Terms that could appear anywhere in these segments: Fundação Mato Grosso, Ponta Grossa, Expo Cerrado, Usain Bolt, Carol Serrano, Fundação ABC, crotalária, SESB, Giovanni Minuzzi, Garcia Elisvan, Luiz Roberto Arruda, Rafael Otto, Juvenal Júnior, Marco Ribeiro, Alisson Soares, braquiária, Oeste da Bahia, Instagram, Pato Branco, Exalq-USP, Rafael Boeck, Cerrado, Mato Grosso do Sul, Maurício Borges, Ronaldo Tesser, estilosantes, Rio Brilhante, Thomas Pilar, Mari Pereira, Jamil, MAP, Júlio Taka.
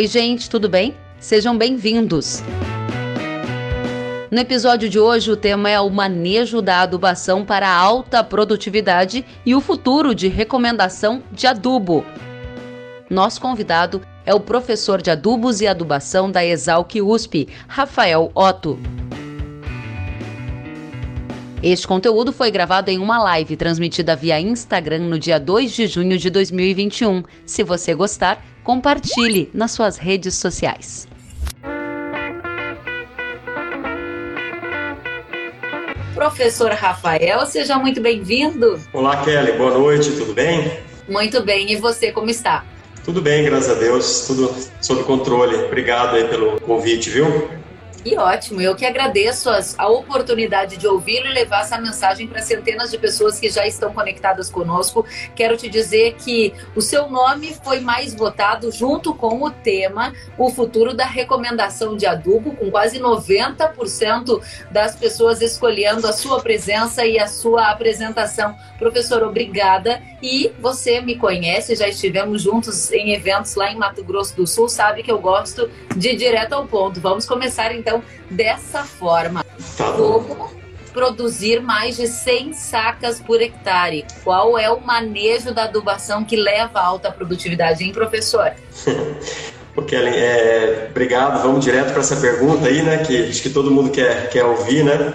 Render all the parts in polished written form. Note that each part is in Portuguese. Oi, gente, tudo bem? Sejam bem-vindos! No episódio de hoje, o tema é o manejo da adubação para a alta produtividade e o futuro de recomendação de adubo. Nosso convidado é o professor de adubos e adubação da Exalq-USP, Rafael Otto. Este conteúdo foi gravado em uma live transmitida via Instagram no dia 2 de junho de 2021. Se você gostar, compartilhe nas suas redes sociais. Professor Rafael, seja muito bem-vindo. Olá, Kelly. Boa noite. Tudo bem? Muito bem. E você, como está? Tudo bem, graças a Deus. Tudo sob controle. Obrigado aí pelo convite, viu? E ótimo, eu que agradeço a oportunidade de ouvi-lo e levar essa mensagem para centenas de pessoas que já estão conectadas conosco. Quero te dizer que o seu nome foi mais votado junto com o tema O Futuro da Recomendação de Adubo, com quase 90% das pessoas escolhendo a sua presença e a sua apresentação. Professor, obrigada. E você me conhece, já estivemos juntos em eventos lá em Mato Grosso do Sul, sabe que eu gosto de ir direto ao ponto. Vamos começar então. Então, dessa forma, como produzir mais de 100 sacas por hectare? Qual é o manejo da adubação que leva a alta produtividade, hein, professor? Kelly, obrigado. Vamos direto para essa pergunta aí, né? Que acho que todo mundo quer ouvir, né?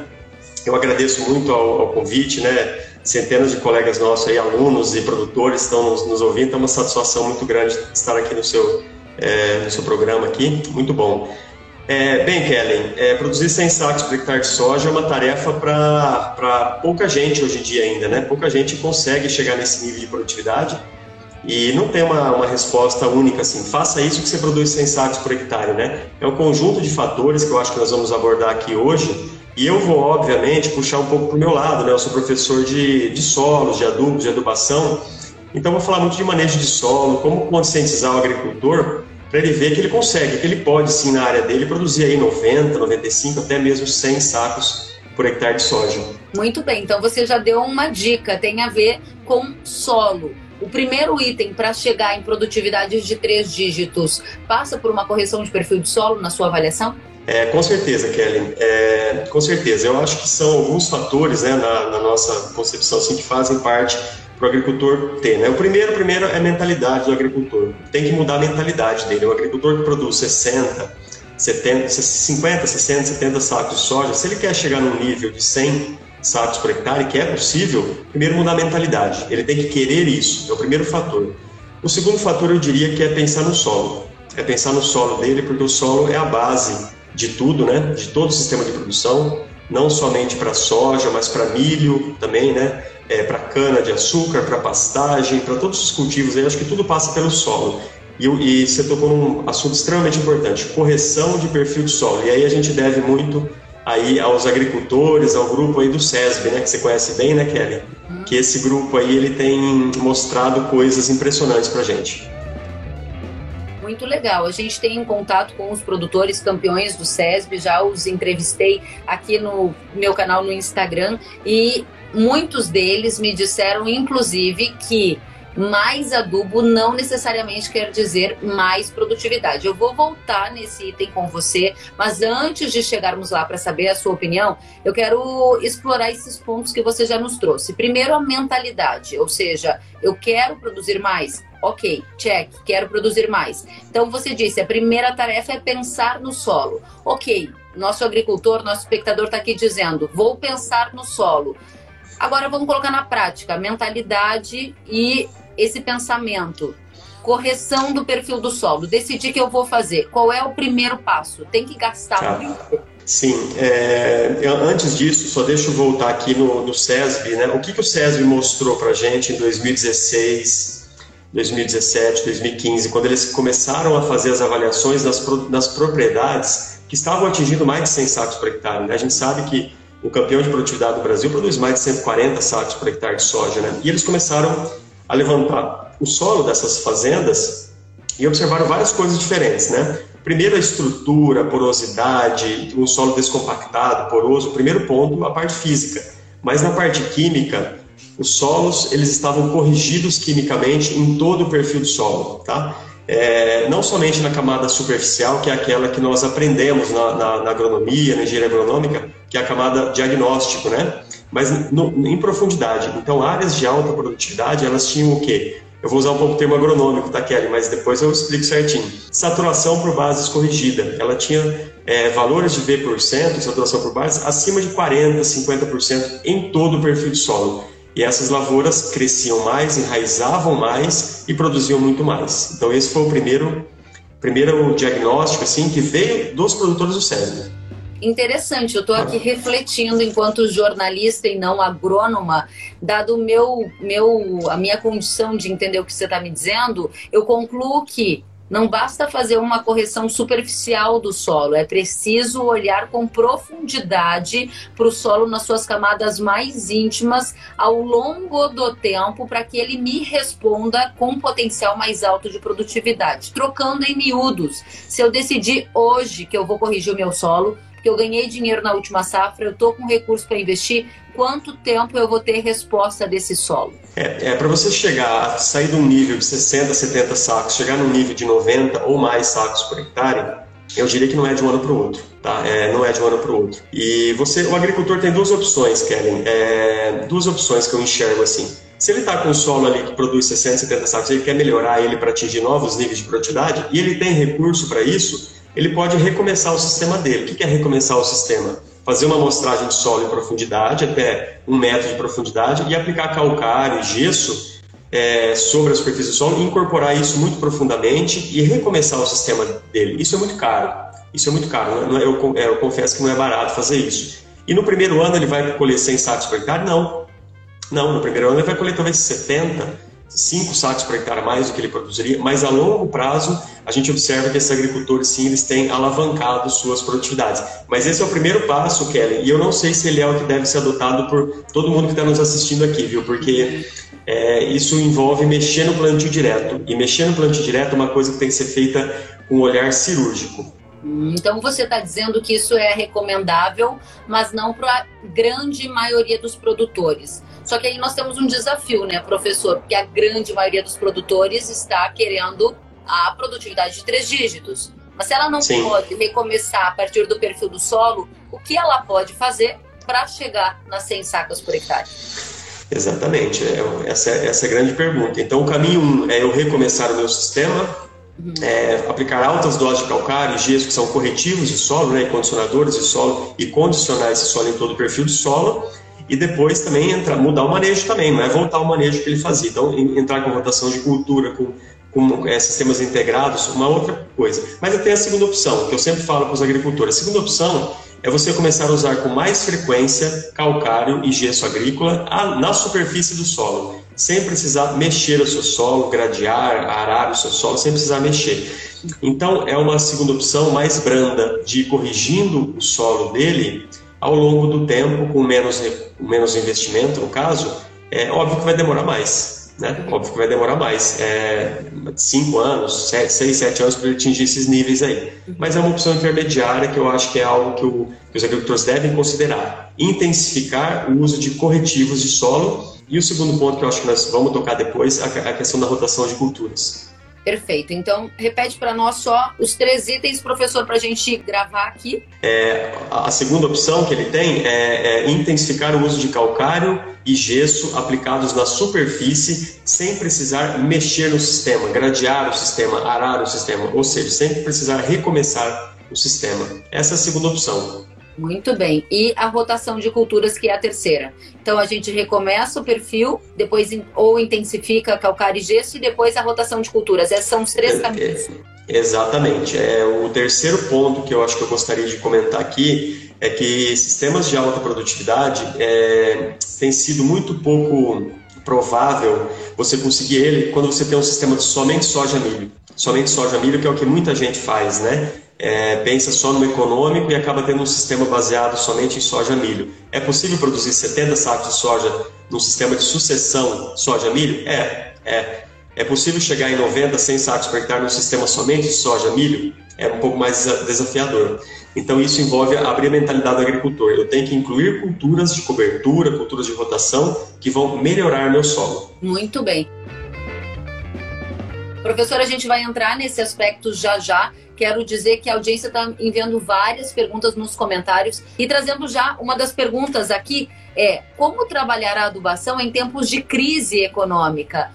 Eu agradeço muito ao convite, né? Centenas de colegas nossos aí, alunos e produtores estão nos ouvindo. É uma satisfação muito grande estar aqui no seu programa aqui. Muito bom. Bem, Kelly, produzir 100 sacos por hectare de soja é uma tarefa para pouca gente hoje em dia ainda, né? Pouca gente consegue chegar nesse nível de produtividade e não tem uma resposta única assim, faça isso que você produz 100 sacos por hectare, né? É um conjunto de fatores que eu acho que nós vamos abordar aqui hoje e eu vou, obviamente, puxar um pouco para o meu lado, né? Eu sou professor de solos, de adubos, de adubação, então vou falar muito de manejo de solo, como conscientizar o agricultor para ele ver que ele consegue, que ele pode sim na área dele produzir aí 90, 95, até mesmo 100 sacos por hectare de soja. Muito bem, então você já deu uma dica, tem a ver com solo. O primeiro item para chegar em produtividade de 3 dígitos passa por uma correção de perfil de solo na sua avaliação? Com certeza, Kelly, com certeza. Eu acho que são alguns fatores, né, na nossa concepção assim, que fazem parte para o agricultor ter, né? O primeiro é a mentalidade do agricultor. Tem que mudar a mentalidade dele. O agricultor que produz 50, 60, 70 sacos de soja, se ele quer chegar num nível de 100 sacos por hectare, que é possível, primeiro mudar a mentalidade. Ele tem que querer isso. É o primeiro fator. O segundo fator, eu diria que é pensar no solo. É pensar no solo dele, porque o solo é a base de tudo, né? De todo o sistema de produção, não somente para soja, mas para milho também, né? Para cana-de-açúcar, para pastagem, para todos os cultivos, eu acho que tudo passa pelo solo. E você tocou num assunto extremamente importante, correção de perfil de solo. E aí a gente deve muito aí aos agricultores, ao grupo aí do SESB, né, que você conhece bem, né, Kelly? Que esse grupo aí ele tem mostrado coisas impressionantes para a gente. Muito legal, a gente tem um contato com os produtores campeões do SESB, já os entrevistei aqui no meu canal no Instagram e muitos deles me disseram, inclusive, que mais adubo não necessariamente quer dizer mais produtividade. Eu vou voltar nesse item com você, mas antes de chegarmos lá para saber a sua opinião, eu quero explorar esses pontos que você já nos trouxe. Primeiro, a mentalidade, ou seja, eu quero produzir mais. Ok, check, quero produzir mais. Então você disse, a primeira tarefa é pensar no solo. Ok, nosso agricultor, nosso espectador está aqui dizendo, vou pensar no solo. Agora vamos colocar na prática a mentalidade e esse pensamento. Correção do perfil do solo. Decidir que eu vou fazer. Qual é o primeiro passo? Tem que gastar muito. Sim. Antes disso, só deixa eu voltar aqui no SESB, né? O que o SESB mostrou para a gente em 2016, 2017, 2015, quando eles começaram a fazer as avaliações nas propriedades que estavam atingindo mais de 100 sacos por hectare. Né? A gente sabe que o campeão de produtividade do Brasil produz mais de 140 sacos por hectare de soja, né? E eles começaram a levantar o solo dessas fazendas e observaram várias coisas diferentes, né? Primeiro, a estrutura, a porosidade, um solo descompactado, poroso, primeiro ponto, a parte física. Mas na parte química, os solos, eles estavam corrigidos quimicamente em todo o perfil do solo, tá? não somente na camada superficial, que é aquela que nós aprendemos na agronomia, na engenharia agronômica, que é a camada diagnóstico, né? Mas em profundidade. Então, áreas de alta produtividade, elas tinham o quê? Eu vou usar um pouco o termo agronômico, tá, Kelly? Mas depois eu explico certinho. Saturação por bases corrigida. Ela tinha valores de V%, saturação por bases, acima de 40%, 50% em todo o perfil de solo. E essas lavouras cresciam mais, enraizavam mais e produziam muito mais. Então esse foi o primeiro diagnóstico assim, que veio dos produtores do SESB. Interessante, eu estou aqui refletindo enquanto jornalista e não agrônoma, dado a minha condição de entender o que você está me dizendo, eu concluo que não basta fazer uma correção superficial do solo, é preciso olhar com profundidade para o solo nas suas camadas mais íntimas ao longo do tempo para que ele me responda com um potencial mais alto de produtividade. Trocando em miúdos, se eu decidir hoje que eu vou corrigir o meu solo, que eu ganhei dinheiro na última safra, eu estou com recurso para investir, quanto tempo eu vou ter resposta desse solo? Para você chegar, sair de um nível de 60, 70 sacos, chegar num nível de 90 ou mais sacos por hectare, eu diria que não é de um ano para o outro, tá? Não é de um ano para o outro. E o agricultor tem duas opções, Kellen, duas opções que eu enxergo assim. Se ele está com um solo ali que produz 60, 70 sacos, ele quer melhorar ele para atingir novos níveis de produtividade e ele tem recurso para isso, ele pode recomeçar o sistema dele. O que é recomeçar o sistema? Fazer uma amostragem de solo em profundidade, até 1 metro de profundidade, e aplicar calcário e gesso sobre a superfície do solo e incorporar isso muito profundamente e recomeçar o sistema dele. Isso é muito caro. Eu confesso que não é barato fazer isso. E no primeiro ano ele vai colher 100 sacos por hectare? Não, no primeiro ano ele vai colher talvez 70, 5 sacos por hectare a mais do que ele produziria, mas a longo prazo a gente observa que esses agricultores sim, eles têm alavancado suas produtividades. Mas esse é o primeiro passo, Kelly, e eu não sei se ele é o que deve ser adotado por todo mundo que está nos assistindo aqui, viu? Porque isso envolve mexer no plantio direto, e mexer no plantio direto é uma coisa que tem que ser feita com um olhar cirúrgico. Então você está dizendo que isso é recomendável, mas não para a grande maioria dos produtores. Só que aí nós temos um desafio, né, professor? Porque a grande maioria dos produtores está querendo a produtividade de 3 dígitos. Mas se ela não Sim. pode recomeçar a partir do perfil do solo, o que ela pode fazer para chegar nas 100 sacas por hectare? Exatamente. Essa é a grande pergunta. Então, o caminho 1 é eu recomeçar o meu sistema, aplicar altas doses de calcário e gesso que são corretivos de solo, né, e condicionadores de solo, e condicionar esse solo em todo o perfil do solo. E depois também mudar o manejo também, não é voltar ao manejo que ele fazia. Então, entrar com rotação de cultura, com sistemas integrados, uma outra coisa. Mas tem a segunda opção, que eu sempre falo para os agricultores. A segunda opção é você começar a usar com mais frequência calcário e gesso agrícola na superfície do solo, sem precisar mexer o seu solo, gradear, arar o seu solo, sem precisar mexer. Então, é uma segunda opção mais branda de ir corrigindo o solo dele ao longo do tempo, com menos investimento, no caso, é óbvio que vai demorar mais, né? Óbvio que vai demorar mais, 5 anos, 6, 7 anos para ele atingir esses níveis aí. Mas é uma opção intermediária que eu acho que é algo que os agricultores devem considerar. Intensificar o uso de corretivos de solo. E o segundo ponto que eu acho que nós vamos tocar depois é a questão da rotação de culturas. Perfeito. Então, repete para nós só os 3 itens, professor, para a gente gravar aqui. A segunda opção que ele tem é intensificar o uso de calcário e gesso aplicados na superfície sem precisar mexer no sistema, gradear o sistema, arar o sistema, ou seja, sem precisar recomeçar o sistema. Essa é a segunda opção. Muito bem. E a rotação de culturas, que é a terceira. Então, a gente recomeça o perfil, depois ou intensifica calcário e gesso e depois a rotação de culturas. Esses são os 3 caminhos. Exatamente. O terceiro ponto que eu acho que eu gostaria de comentar aqui é que sistemas de alta produtividade tem sido muito pouco provável você conseguir ele quando você tem um sistema de somente soja-milho. Somente soja-milho, que é o que muita gente faz, né? Pensa só no econômico e acaba tendo um sistema baseado somente em soja-milho. É possível produzir 70 sacos de soja num sistema de sucessão soja-milho? É possível chegar em 90, 100 sacos por hectare num sistema somente de soja-milho? É um pouco mais desafiador. Então isso envolve abrir a mentalidade do agricultor. Eu tenho que incluir culturas de cobertura, culturas de rotação que vão melhorar meu solo. Muito bem. Professora, a gente vai entrar nesse aspecto já já. Quero dizer que a audiência está enviando várias perguntas nos comentários e trazendo já uma das perguntas aqui é: como trabalhar a adubação em tempos de crise econômica?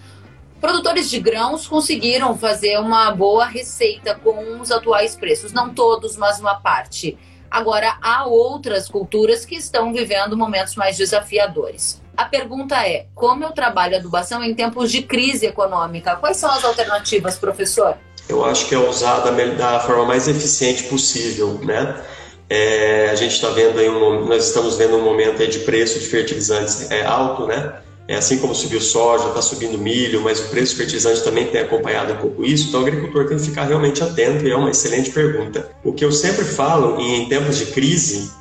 Produtores de grãos conseguiram fazer uma boa receita com os atuais preços. Não todos, mas uma parte. Agora, há outras culturas que estão vivendo momentos mais desafiadores. A pergunta é: como eu trabalho a adubação em tempos de crise econômica? Quais são as alternativas, professor? Eu acho que é usar da forma mais eficiente possível, né? A gente está vendo aí nós estamos vendo um momento aí de preço de fertilizantes alto, né? Assim como subiu soja, está subindo milho, mas o preço do fertilizante também tem acompanhado um pouco isso, então o agricultor tem que ficar realmente atento e é uma excelente pergunta. O que eu sempre falo, em tempos de crise,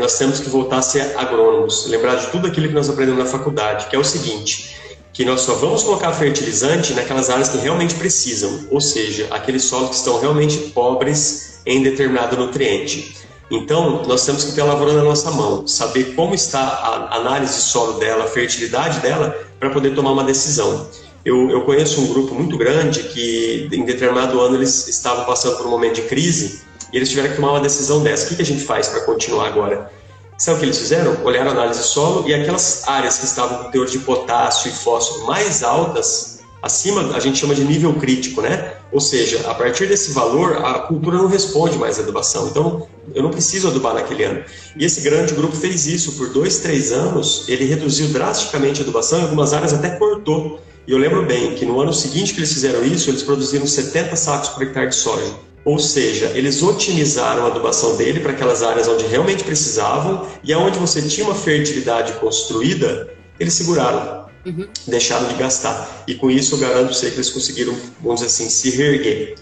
nós temos que voltar a ser agrônomos, lembrar de tudo aquilo que nós aprendemos na faculdade, que é o seguinte, que nós só vamos colocar fertilizante naquelas áreas que realmente precisam, ou seja, aqueles solos que estão realmente pobres em determinado nutriente. Então, nós temos que ter a lavoura na nossa mão, saber como está a análise de solo dela, a fertilidade dela, para poder tomar uma decisão. Eu conheço um grupo muito grande que, em determinado ano, eles estavam passando por um momento de crise e eles tiveram que tomar uma decisão dessa. O que a gente faz para continuar agora? Sabe o que eles fizeram? Olharam a análise de solo e aquelas áreas que estavam com teor de potássio e fósforo mais altas, acima, a gente chama de nível crítico, né? Ou seja, a partir desse valor, a cultura não responde mais à adubação. Então, eu não preciso adubar naquele ano. E esse grande grupo fez isso. Por 2, 3 anos, ele reduziu drasticamente a adubação, em algumas áreas até cortou. E eu lembro bem que no ano seguinte que eles fizeram isso, eles produziram 70 sacos por hectare de soja. Ou seja, eles otimizaram a adubação dele para aquelas áreas onde realmente precisavam e aonde você tinha uma fertilidade construída, eles seguraram. Uhum. Deixaram de gastar. E com isso eu garanto que eles conseguiram, vamos dizer assim, se reerguer.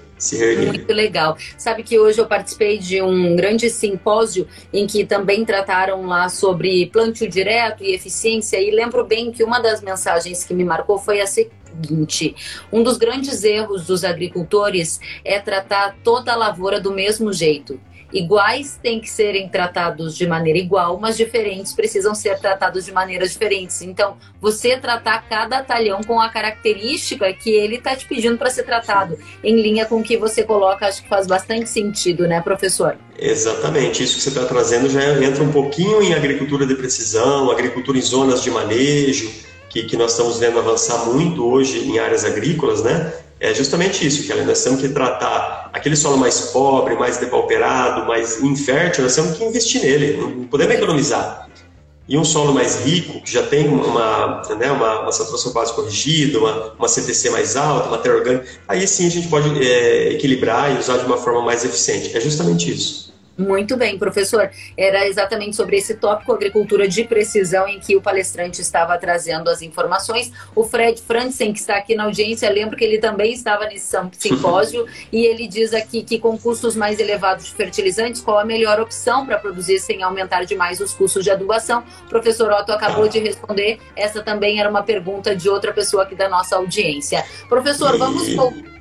Muito legal. Sabe que hoje eu participei de um grande simpósio em que também trataram lá sobre plantio direto e eficiência, e lembro bem que uma das mensagens que me marcou foi a seguinte: um dos grandes erros dos agricultores é tratar toda a lavoura do mesmo jeito. Iguais têm que serem tratados de maneira igual, mas diferentes precisam ser tratados de maneiras diferentes. Então, você tratar cada talhão com a característica que ele está te pedindo para ser tratado, em linha com o que você coloca, acho que faz bastante sentido, né, professor? Exatamente. Isso que você está trazendo já entra um pouquinho em agricultura de precisão, agricultura em zonas de manejo, que nós estamos vendo avançar muito hoje em áreas agrícolas, né? É justamente isso, que nós temos que tratar aquele solo mais pobre, mais depauperado, mais infértil, nós temos que investir nele, não podemos economizar. E um solo mais rico, que já tem uma saturação base corrigida, uma CTC mais alta, matéria orgânica, aí sim a gente pode equilibrar e usar de uma forma mais eficiente. É justamente isso. Muito bem, professor. Era exatamente sobre esse tópico, agricultura de precisão, em que o palestrante estava trazendo as informações. O Fred Franzen, que está aqui na audiência, lembro que ele também estava nesse simpósio e ele diz aqui que com custos mais elevados de fertilizantes, qual a melhor opção para produzir sem aumentar demais os custos de adubação? O professor Otto acabou de responder. Essa também era uma pergunta de outra pessoa aqui da nossa audiência. Professor, vamos...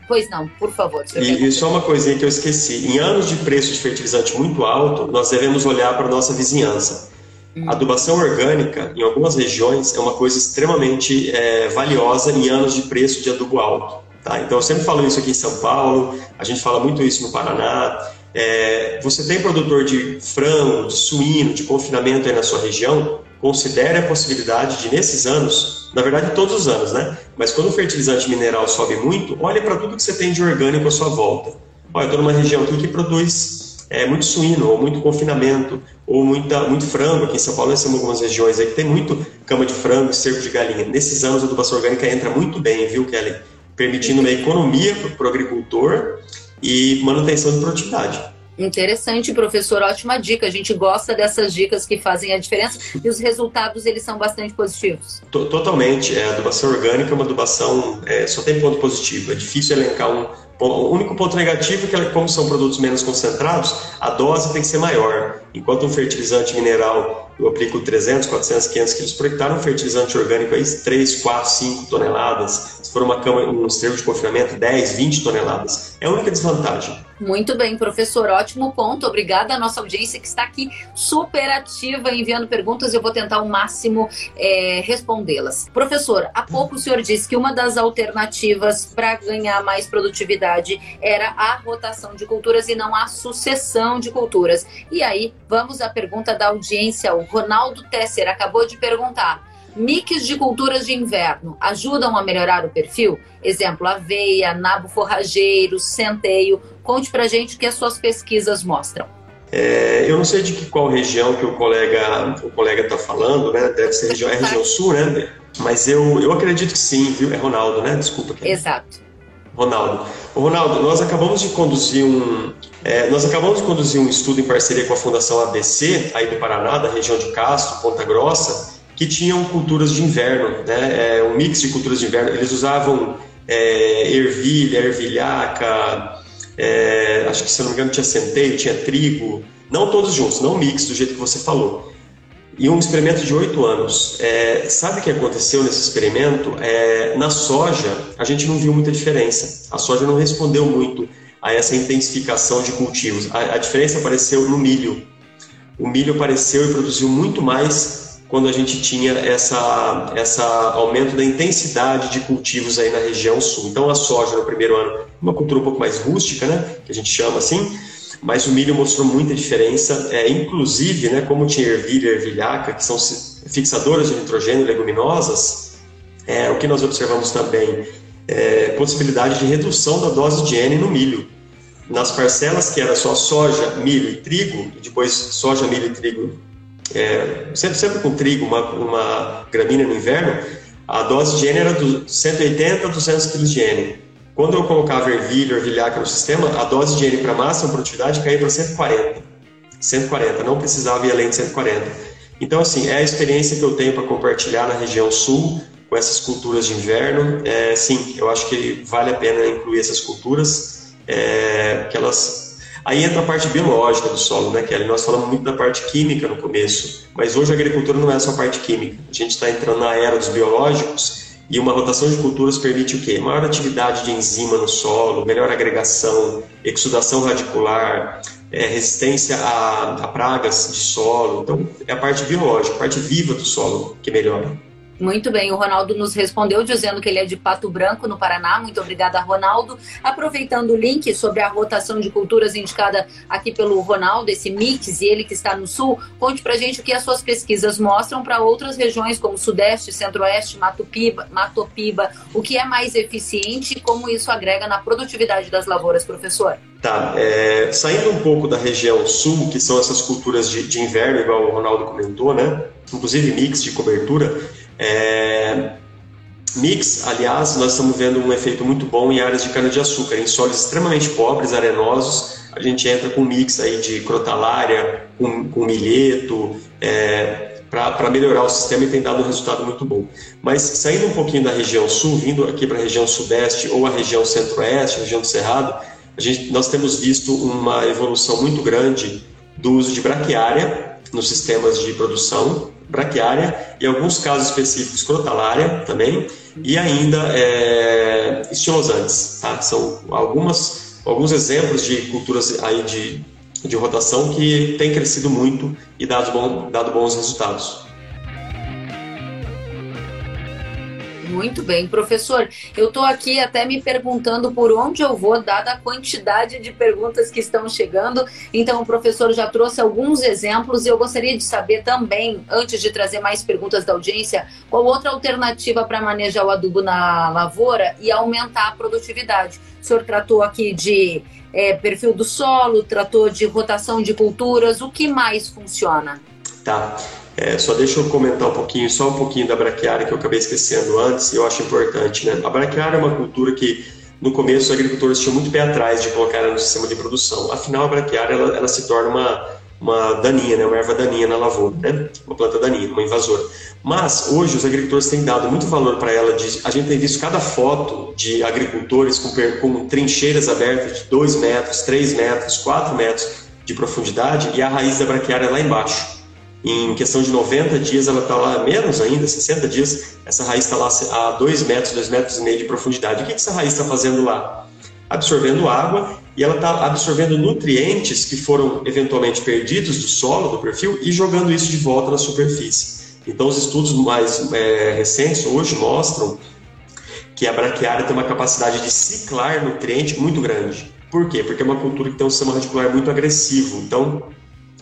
Pois não, por favor. E só uma coisinha que eu esqueci. Em anos de preço de fertilizante muito alto, nós devemos olhar para a nossa vizinhança. A adubação orgânica, em algumas regiões, é uma coisa extremamente valiosa em anos de preço de adubo alto. Tá? Então, eu sempre falo isso aqui em São Paulo, a gente fala muito isso no Paraná. Você tem produtor de frango, de suíno, de confinamento aí na sua região, considere a possibilidade de, nesses anos, na verdade todos os anos, né? Mas quando o fertilizante mineral sobe muito, olha para tudo que você tem de orgânico à sua volta. Olha, eu estou numa região aqui que produz muito suíno, ou muito confinamento, ou muito frango. Aqui em São Paulo nós temos algumas regiões aí que tem muito cama de frango e cerco de galinha. Nesses anos a adubação orgânica entra muito bem, viu, Kelly? Permitindo uma economia para o agricultor e manutenção de produtividade. Interessante, professor, ótima dica. A gente gosta dessas dicas que fazem a diferença e os resultados, eles são bastante positivos. Totalmente, a adubação orgânica é uma adubação, só tem ponto positivo, é difícil elencar um, O único ponto negativo é que, como são produtos menos concentrados, a dose tem que ser maior. Enquanto um fertilizante mineral, eu aplico 300, 400, 500 quilos por hectare, um fertilizante orgânico aí 3, 4, 5 toneladas. Se for uma cama, um esterco de confinamento, 10, 20 toneladas. É a única desvantagem. Muito bem, professor. Ótimo ponto. Obrigada à nossa audiência que está aqui super ativa, enviando perguntas. Eu vou tentar ao máximo respondê-las. Professor, há pouco o senhor disse que uma das alternativas para ganhar mais produtividade era a rotação de culturas e não a sucessão de culturas. E aí, vamos à pergunta da audiência. O Ronaldo Tesser acabou de perguntar: mix de culturas de inverno ajudam a melhorar o perfil? Exemplo, aveia, nabo forrageiro, centeio. Conte pra gente o que as suas pesquisas mostram. Eu não sei de qual região que o colega está falando, né? Deve ser região sul, né? Mas eu acredito que sim, viu? É Ronaldo, né? Desculpa. Exato. Ronaldo, nós acabamos de conduzir um estudo em parceria com a Fundação ABC, aí do Paraná, da região de Castro, Ponta Grossa, que tinham culturas de inverno, né? Um mix de culturas de inverno. Eles usavam ervilha, ervilhaca, acho que, se eu não me engano, tinha centeio, tinha trigo, não todos juntos, não mix do jeito que você falou. E um experimento de 8 anos. Sabe o que aconteceu nesse experimento? Na soja, a gente não viu muita diferença. A soja não respondeu muito a essa intensificação de cultivos. A diferença apareceu no milho. O milho apareceu e produziu muito mais quando a gente tinha essa aumento da intensidade de cultivos aí na região sul. Então, a soja no primeiro ano, uma cultura um pouco mais rústica, né? Que a gente chama assim. Mas o milho mostrou muita diferença, inclusive, né, como tinha ervilha e ervilhaca, que são fixadoras de nitrogênio, leguminosas, o que nós observamos também é possibilidade de redução da dose de N no milho. Nas parcelas que era só soja, milho e trigo, e depois soja, milho e trigo, sempre com trigo, uma gramínea no inverno, a dose de N era de 180 a 200 kg de N. Quando eu colocava ervilha, ervilhaca no sistema, a dose de N para máxima produtividade caía para 140. 140, não precisava ir além de 140. Então, assim, é a experiência que eu tenho para compartilhar na região sul com essas culturas de inverno. Sim, eu acho que vale a pena incluir essas culturas, que elas... Aí entra a parte biológica do solo, né, Kelly? Nós falamos muito da parte química no começo, mas hoje a agricultura não é só parte química. A gente está entrando na era dos biológicos. E uma rotação de culturas permite o quê? Maior atividade de enzima no solo, melhor agregação, exudação radicular, resistência a pragas de solo. Então, é a parte biológica, a parte viva do solo que melhora. Muito bem, o Ronaldo nos respondeu dizendo que ele é de Pato Branco, no Paraná. Muito obrigada, Ronaldo. Aproveitando o link sobre a rotação de culturas indicada aqui pelo Ronaldo, esse mix, e ele que está no Sul, conte pra gente o que as suas pesquisas mostram para outras regiões como Sudeste, Centro-Oeste, Mato Piba, o que é mais eficiente e como isso agrega na produtividade das lavouras, professor? Tá, saindo um pouco da região Sul, que são essas culturas de inverno, igual o Ronaldo comentou, né? Inclusive mix de cobertura. Mix, aliás, nós estamos vendo um efeito muito bom em áreas de cana-de-açúcar, em solos extremamente pobres, arenosos. A gente entra com mix aí de crotalária, com milheto, para melhorar o sistema, e tem dado um resultado muito bom. Mas saindo um pouquinho da região sul, vindo aqui para a região sudeste ou a região centro-oeste, região do Cerrado, nós temos visto uma evolução muito grande do uso de braquiária nos sistemas de produção, braquiária e alguns casos específicos crotalária também, e ainda estilosantes, tá? São alguns exemplos de culturas aí de rotação que tem crescido muito e dado bons resultados. Muito bem, professor. Eu estou aqui até me perguntando por onde eu vou, dada a quantidade de perguntas que estão chegando. Então, o professor já trouxe alguns exemplos e eu gostaria de saber também, antes de trazer mais perguntas da audiência, qual outra alternativa para manejar o adubo na lavoura e aumentar a produtividade. O senhor tratou aqui de perfil do solo, tratou de rotação de culturas. O que mais funciona? Tá. Só deixa eu comentar um pouquinho da braquiária, que eu acabei esquecendo antes, e eu acho importante, né? A braquiária é uma cultura que, no começo, os agricultores tinham muito pé atrás de colocar ela no sistema de produção. Afinal, a braquiária ela se torna uma uma daninha, né, uma erva daninha na lavoura, né, uma planta daninha, uma invasora. Mas hoje os agricultores têm dado muito valor para ela. A gente tem visto cada foto de agricultores com trincheiras abertas de 2 metros, 3 metros, 4 metros de profundidade, e a raiz da braquiária lá embaixo. Em questão de 90 dias ela está lá, menos ainda, 60 dias, essa raiz está lá a 2 metros, 2 metros e meio de profundidade. O que essa raiz está fazendo lá? Absorvendo água, e ela está absorvendo nutrientes que foram eventualmente perdidos do solo, do perfil, e jogando isso de volta na superfície. Então os estudos mais recentes hoje mostram que a braquiária tem uma capacidade de ciclar nutriente muito grande. Por quê? Porque é uma cultura que tem um sistema radicular muito agressivo, então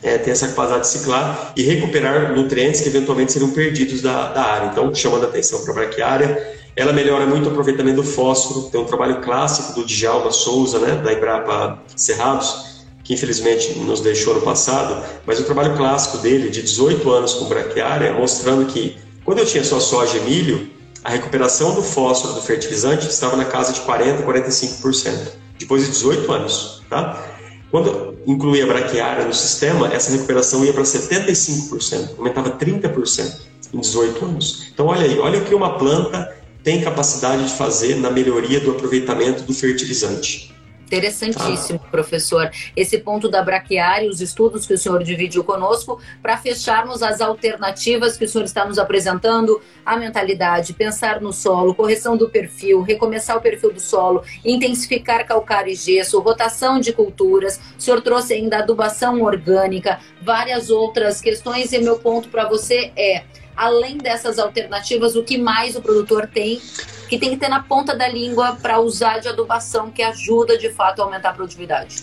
tem essa capacidade de ciclar e recuperar nutrientes que eventualmente seriam perdidos da área. Então, chamando a atenção para a braquiária. Ela melhora muito o aproveitamento do fósforo. Tem um trabalho clássico do Djalma Souza, né, da Embrapa Cerrados, que infelizmente nos deixou no passado, mas o trabalho clássico dele, de 18 anos com braquiária, mostrando que quando eu tinha só soja e milho, a recuperação do fósforo do fertilizante estava na casa de 40%, 45%, depois de 18 anos. Tá? Quando incluía a braquiária no sistema, essa recuperação ia para 75%, aumentava 30% em 18 anos. Então olha aí, olha o que uma planta tem capacidade de fazer na melhoria do aproveitamento do fertilizante. Interessantíssimo, professor. Esse ponto da braquiária, os estudos que o senhor dividiu conosco, para fecharmos as alternativas que o senhor está nos apresentando, a mentalidade, pensar no solo, correção do perfil, recomeçar o perfil do solo, intensificar calcário e gesso, rotação de culturas, o senhor trouxe ainda adubação orgânica, várias outras questões, e meu ponto para você é: além dessas alternativas, o que mais o produtor tem, que tem que ter na ponta da língua para usar de adubação, que ajuda de fato a aumentar a produtividade?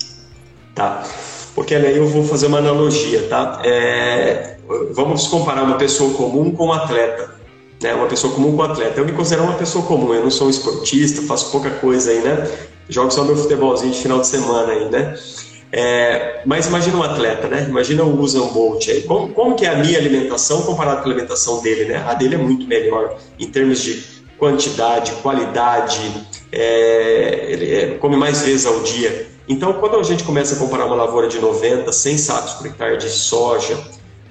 Tá, porque aí eu vou fazer uma analogia, tá? Vamos comparar uma pessoa comum com um atleta, né? Uma pessoa comum com um atleta. Eu me considero uma pessoa comum, eu não sou um esportista, faço pouca coisa aí, né? Jogo só meu futebolzinho de final de semana aí, né? Mas imagina um atleta, né? Imagina o Usain Bolt aí. Como que é a minha alimentação comparada com a alimentação dele, né? A dele é muito melhor em termos de quantidade, qualidade, ele come mais vezes ao dia. Então, quando a gente começa a comparar uma lavoura de 90, 100 sacos por hectare de soja,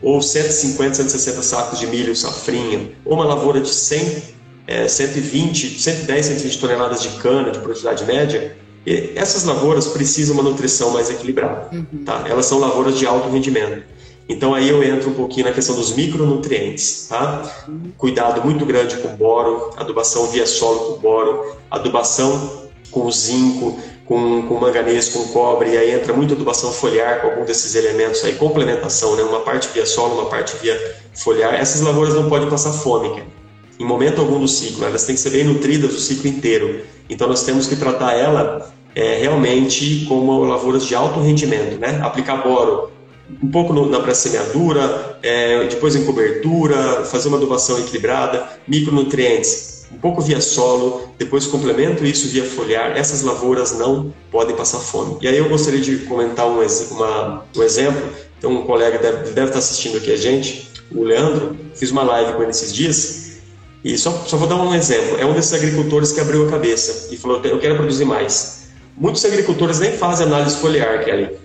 ou 150, 160 sacos de milho safrinha, ou uma lavoura de 110, 120 toneladas de cana de produtividade média, e essas lavouras precisam uma nutrição mais equilibrada, tá? Elas são lavouras de alto rendimento. Então aí eu entro um pouquinho na questão dos micronutrientes, tá? Cuidado muito grande com boro, adubação via solo com boro, adubação com zinco, com manganês, com cobre, e aí entra muito adubação foliar com algum desses elementos aí, complementação, né? Uma parte via solo, uma parte via foliar. Essas lavouras não podem passar fome, cara, em momento algum do ciclo. Elas têm que ser bem nutridas o ciclo inteiro. Então nós temos que tratar ela realmente como lavouras de alto rendimento, né? Aplicar boro um pouco na pré-semeadura, depois em cobertura, fazer uma adubação equilibrada, micronutrientes um pouco via solo, depois complemento isso via foliar. Essas lavouras não podem passar fome. E aí eu gostaria de comentar um exemplo. Então um colega deve estar assistindo aqui a gente, o Leandro, fiz uma live com ele esses dias. E só vou dar um exemplo. É um desses agricultores que abriu a cabeça e falou: eu quero produzir mais. Muitos agricultores nem fazem análise foliar, Kelly.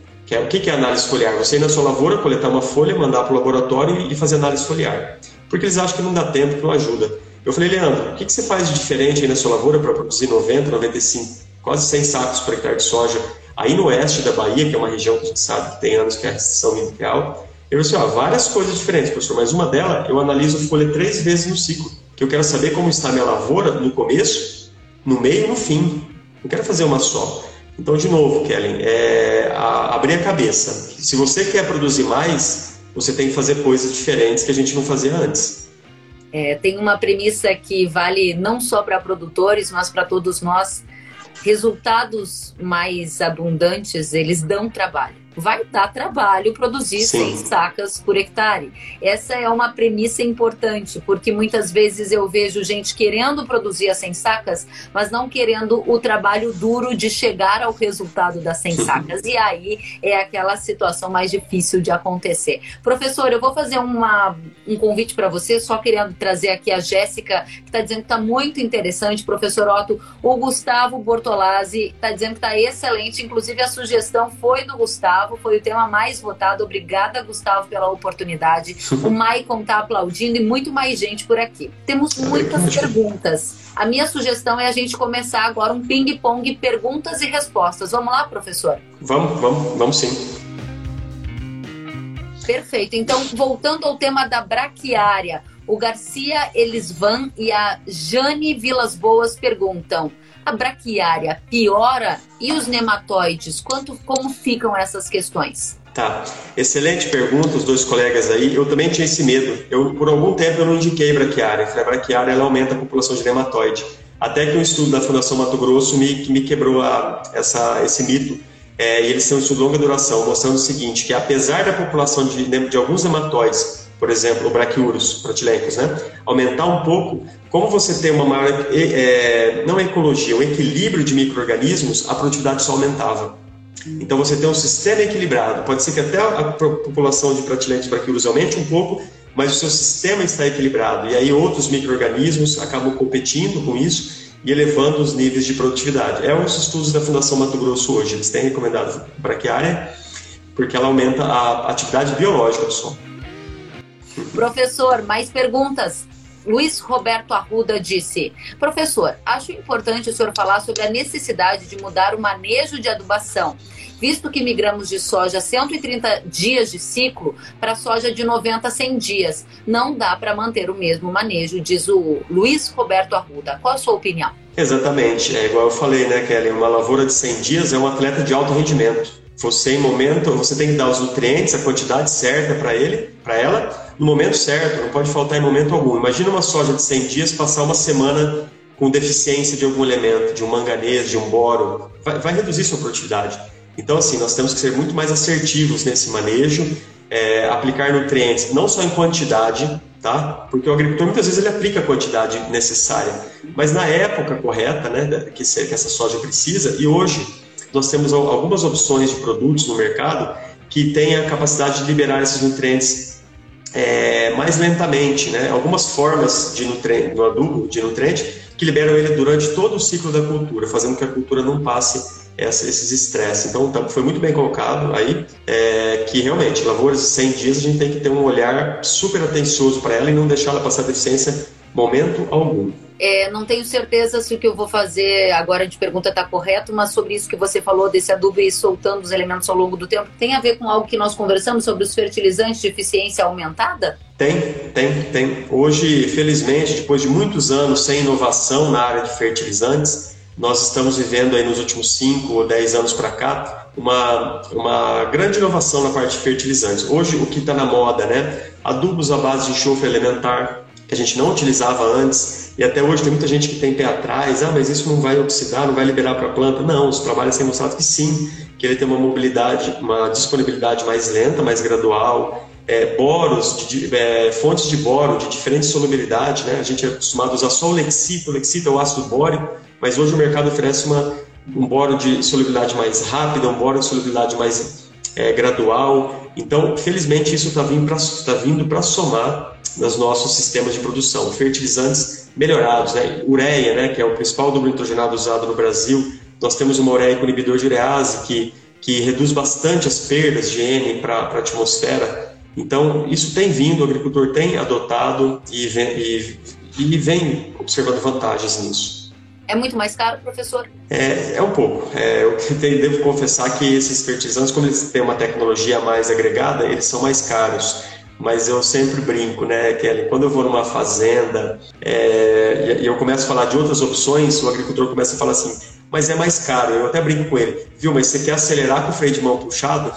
O que é análise foliar? Você ir na sua lavoura, coletar uma folha, mandar para o laboratório e fazer análise foliar. Porque eles acham que não dá tempo, que não ajuda. Eu falei: Leandro, o que você faz de diferente aí na sua lavoura para produzir 90, 95, quase 100 sacos por hectare de soja? Aí no oeste da Bahia, que é uma região que a gente sabe que tem anos que é a restrição mineral, eu falei assim: várias coisas diferentes, professor, mas uma delas, eu analiso a folha 3 vezes no ciclo. Que eu quero saber como está a minha lavoura no começo, no meio e no fim. Não quero fazer uma só. Então, de novo, Kellen, abrir a cabeça. Se você quer produzir mais, você tem que fazer coisas diferentes que a gente não fazia antes. Tem uma premissa que vale não só para produtores, mas para todos nós. Resultados mais abundantes, eles dão trabalho. Vai dar trabalho produzir 100 sacas por hectare. Essa é uma premissa importante, porque muitas vezes eu vejo gente querendo produzir as 100 sacas, mas não querendo o trabalho duro de chegar ao resultado das 100 sacas. E aí é aquela situação mais difícil de acontecer. Professor, eu vou fazer um convite para você, só querendo trazer aqui a Jéssica, que está dizendo que está muito interessante, professor Otto. O Gustavo Bortolazzi está dizendo que está excelente, inclusive a sugestão foi do Gustavo. Gustavo foi o tema mais votado. Obrigada, Gustavo, pela oportunidade. O Maicon está aplaudindo e muito mais gente por aqui. Temos muitas perguntas. A minha sugestão é a gente começar agora um ping-pong perguntas e respostas. Vamos lá, professor? Vamos sim. Perfeito. Então, voltando ao tema da braquiária, o Garcia Elisvan e a Jane Vilas Boas perguntam: a braquiária piora e os nematóides? Como ficam essas questões? Tá, excelente pergunta, os dois colegas aí. Eu também tinha esse medo. Por algum tempo eu não indiquei braquiária. A braquiária ela aumenta a população de nematóide. Até que um estudo da Fundação Mato Grosso me quebrou esse mito. Eles têm um estudo de longa duração, mostrando o seguinte, que apesar da população de alguns nematóides, por exemplo, braquiúros, pratilencos, né, aumentar um pouco, como você tem uma maior, não ecologia, um equilíbrio de micro-organismos, a produtividade só aumentava. Então você tem um sistema equilibrado, pode ser que até a população de pratilencos, braquiúros aumente um pouco, mas o seu sistema está equilibrado, e aí outros micro-organismos acabam competindo com isso, e elevando os níveis de produtividade. É um dos estudos da Fundação Mato Grosso hoje, eles têm recomendado braquiária, porque ela aumenta a atividade biológica do solo. Professor, mais perguntas? Luiz Roberto Arruda disse: professor, acho importante o senhor falar sobre a necessidade de mudar o manejo de adubação, visto que migramos de soja 130 dias de ciclo para soja de 90 a 100 dias. Não dá para manter o mesmo manejo, diz o Luiz Roberto Arruda. Qual a sua opinião? Exatamente, é igual eu falei, né, Kelly? Uma lavoura de 100 dias é um atleta de alto rendimento. Você, em momento, você tem que dar os nutrientes, a quantidade certa para ele, para ela, no momento certo, não pode faltar em momento algum. Imagina uma soja de 100 dias passar uma semana com deficiência de algum elemento, de um manganês, de um boro, vai reduzir sua produtividade. Então, assim, nós temos que ser muito mais assertivos nesse manejo, aplicar nutrientes, não só em quantidade, tá? Porque o agricultor, muitas vezes, ele aplica a quantidade necessária, mas na época correta, né, que essa soja precisa, e hoje nós temos algumas opções de produtos no mercado que têm a capacidade de liberar esses nutrientes mais lentamente, né? Algumas formas do adubo de nutriente que liberam ele durante todo o ciclo da cultura, fazendo que a cultura não passe esses estresses. Então, foi muito bem colocado aí que realmente, lavouras de 100 dias, a gente tem que ter um olhar super atencioso para ela e não deixar ela passar deficiência momento algum. Não tenho certeza se o que eu vou fazer agora de pergunta está correto, mas sobre isso que você falou desse adubo e soltando os elementos ao longo do tempo, tem a ver com algo que nós conversamos sobre os fertilizantes de eficiência aumentada? Tem. Hoje, felizmente, depois de muitos anos sem inovação na área de fertilizantes, nós estamos vivendo aí nos últimos 5 ou 10 anos para cá uma grande inovação na parte de fertilizantes. Hoje, o que está na moda, né? Adubos à base de enxofre elementar, que a gente não utilizava antes, e até hoje tem muita gente que tem pé atrás, mas isso não vai oxidar, não vai liberar para a planta. Não, os trabalhos têm mostrado que sim, que ele tem uma mobilidade, uma disponibilidade mais lenta, mais gradual, boros, fontes de boro de diferente solubilidade, né? A gente é acostumado a usar só o lexito é o ácido bórico, mas hoje o mercado oferece um boro de solubilidade mais rápida, um boro de solubilidade mais gradual. Então, felizmente, isso está vindo para somar nos nossos sistemas de produção, fertilizantes melhorados, né? Ureia, né, que é o principal dobro nitrogenado usado no Brasil, nós temos uma ureia com inibidor de urease que reduz bastante as perdas de N para a atmosfera. Então, isso tem vindo, o agricultor tem adotado e vem observando vantagens nisso. É muito mais caro, professor? É um pouco. Eu devo confessar que esses fertilizantes, como eles têm uma tecnologia mais agregada, eles são mais caros. Mas eu sempre brinco, né, Kelly? Quando eu vou numa fazenda e eu começo a falar de outras opções, o agricultor começa a falar assim, mas é mais caro. Eu até brinco com ele, viu? Mas você quer acelerar com o freio de mão puxado?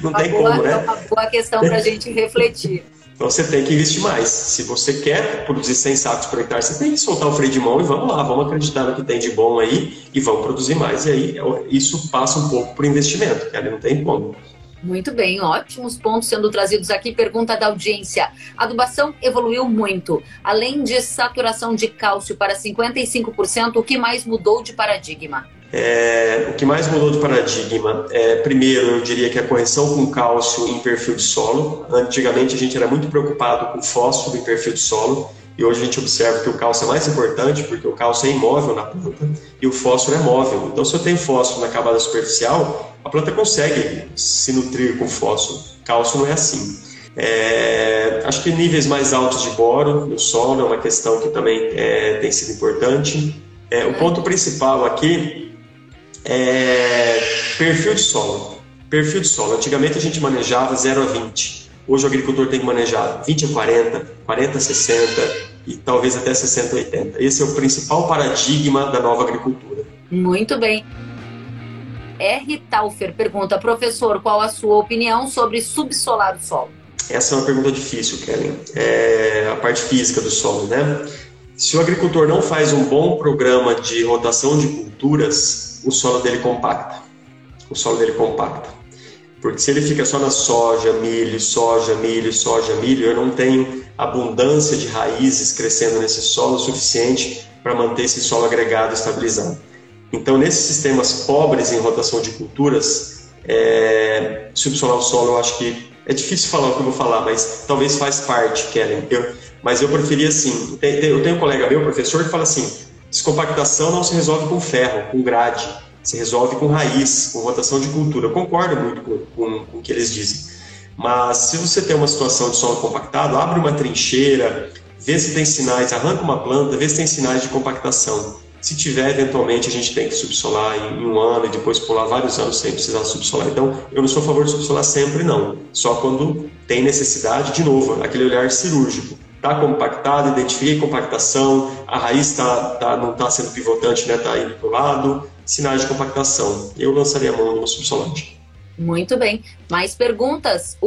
Não tem como, né? É uma boa questão para a gente refletir. Então você tem que investir mais. Se você quer produzir 100 sacos por hectare, você tem que soltar o freio de mão e vamos lá, vamos acreditar no que tem de bom aí e vamos produzir mais. E aí isso passa um pouco para o investimento, Kelly, não tem como. Muito bem, ótimos pontos sendo trazidos aqui. Pergunta da audiência. A adubação evoluiu muito. Além de saturação de cálcio para 55%, o que mais mudou de paradigma? O que mais mudou de paradigma? Primeiro, eu diria que a correção com cálcio em perfil de solo. Antigamente, a gente era muito preocupado com fósforo em perfil de solo. E hoje a gente observa que o cálcio é mais importante, porque o cálcio é imóvel na planta e o fósforo é móvel. Então, se eu tenho fósforo na camada superficial, a planta consegue se nutrir com fósforo. Cálcio não é assim. Acho que níveis mais altos de boro no solo é uma questão que também tem sido importante. O ponto principal aqui é perfil de solo. Perfil de solo. Antigamente a gente manejava 0 a 20. Hoje o agricultor tem que manejar 20 a 40, 40 a 60 e talvez até 60 a 80. Esse é o principal paradigma da nova agricultura. Muito bem. R. Taufer pergunta, professor, qual a sua opinião sobre subsolar o solo? Essa é uma pergunta difícil, Kellen. É a parte física do solo, né? Se o agricultor não faz um bom programa de rotação de culturas, o solo dele compacta. Porque se ele fica só na soja, milho, eu não tenho abundância de raízes crescendo nesse solo suficiente para manter esse solo agregado estabilizado. Então, nesses sistemas pobres em rotação de culturas, subsolar o solo, eu acho que é difícil falar o que eu vou falar, mas talvez faz parte, Kellen. Mas eu preferia assim, eu tenho um colega meu, professor, que fala assim, descompactação não se resolve com ferro, com grade, se resolve com raiz, com rotação de cultura. Eu concordo muito com o que eles dizem. Mas se você tem uma situação de solo compactado, abre uma trincheira, vê se tem sinais, arranca uma planta, vê se tem sinais de compactação. Se tiver, eventualmente, a gente tem que subsolar em um ano e depois pular vários anos sem precisar subsolar. Então, eu não sou a favor de subsolar sempre, não. Só quando tem necessidade, de novo, aquele olhar cirúrgico. Está compactado, identifiquei compactação, a raiz não está sendo pivotante, né? Está indo para o lado. Sinais de compactação. Eu lançaria a mão numa subsolante. Muito bem. Mais perguntas?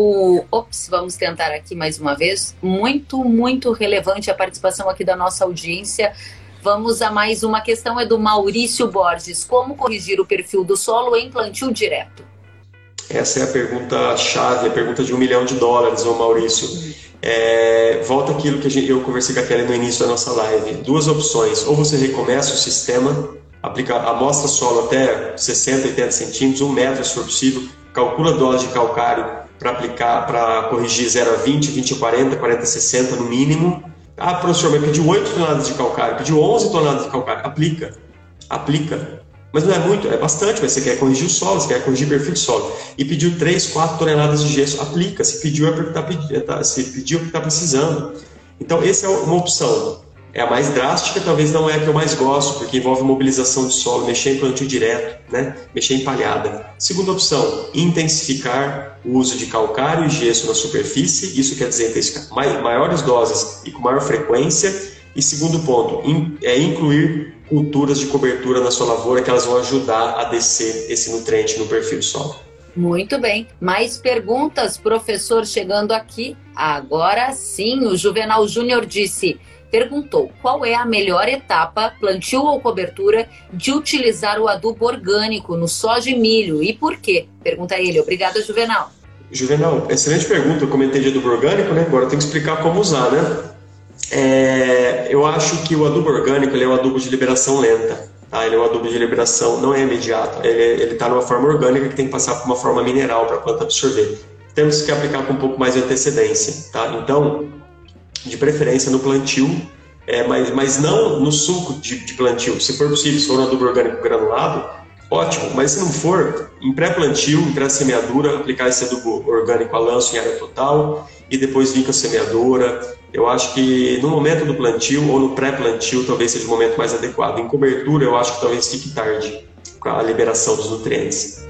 Vamos tentar aqui mais uma vez. Muito, muito relevante a participação aqui da nossa audiência. Vamos a mais uma questão, é do Maurício Borges. Como corrigir o perfil do solo em plantio direto? Essa é a pergunta chave, a pergunta de $1 milhão, ô Maurício. Volta aquilo que eu conversei com a Kelly no início da nossa live. Duas opções, ou você recomeça o sistema, aplica a amostra solo até 60, 80 centímetros, 1 metro se for possível, calcula a dose de calcário para aplicar, para corrigir 0 a 20, 20 a 40, 40 a 60 no mínimo. Ah, professor, mas pediu 8 toneladas de calcário, pediu 11 toneladas de calcário. Aplica. Mas não é muito, é bastante, mas você quer corrigir o solo, você quer corrigir o perfil de solo. E pediu 3, 4 toneladas de gesso, aplica. Se pediu é porque está precisando. Então, essa é uma opção. É a mais drástica, talvez não é a que eu mais gosto, porque envolve mobilização de solo, mexer em plantio direto, né? Mexer em palhada. Segunda opção, intensificar o uso de calcário e gesso na superfície, isso quer dizer intensificar maiores doses e com maior frequência. E segundo ponto, é incluir culturas de cobertura na sua lavoura, que elas vão ajudar a descer esse nutriente no perfil do solo. Muito bem. Mais perguntas, professor, chegando aqui. Agora sim, o Juvenal Júnior perguntou, qual é a melhor etapa, plantio ou cobertura, de utilizar o adubo orgânico no soja e milho e por quê? Pergunta ele. Obrigada, Juvenal. Juvenal, excelente pergunta. Eu comentei de adubo orgânico, né? Agora eu tenho que explicar como usar, né? Eu acho que o adubo orgânico ele é um adubo de liberação lenta. Tá? Ele é um adubo de liberação, não é imediato. Ele está numa forma orgânica que tem que passar por uma forma mineral para a planta absorver. Temos que aplicar com um pouco mais de antecedência. Tá? Então, de preferência no plantio, mas não no suco de plantio. Se for possível, se for um adubo orgânico granulado, ótimo, mas se não for, em pré-plantio, em pré-semeadura, aplicar esse adubo orgânico a lanço em área total e depois vir com a semeadora. Eu acho que no momento do plantio ou no pré-plantio talvez seja o momento mais adequado. Em cobertura, eu acho que talvez fique tarde com a liberação dos nutrientes.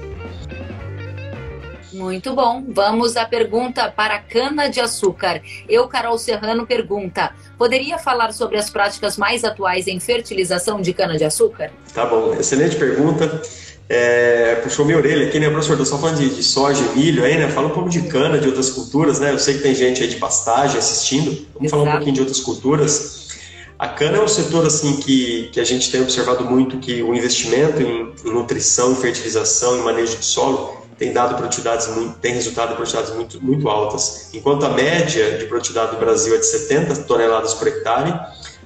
Muito bom. Vamos à pergunta para cana-de-açúcar. Carol Serrano, pergunta: poderia falar sobre as práticas mais atuais em fertilização de cana-de-açúcar? Tá bom. Excelente pergunta. Puxou minha orelha aqui, né, professor? Estou só falando de soja e milho aí, né? Fala um pouco de cana, de outras culturas, né? Eu sei que tem gente aí de pastagem assistindo. Vamos falar um pouquinho de outras culturas. A cana é um setor assim, que a gente tem observado muito que o investimento em nutrição, em fertilização, em manejo de solo tem resultado em produtividades muito, muito altas. Enquanto a média de produtividade do Brasil é de 70 toneladas por hectare,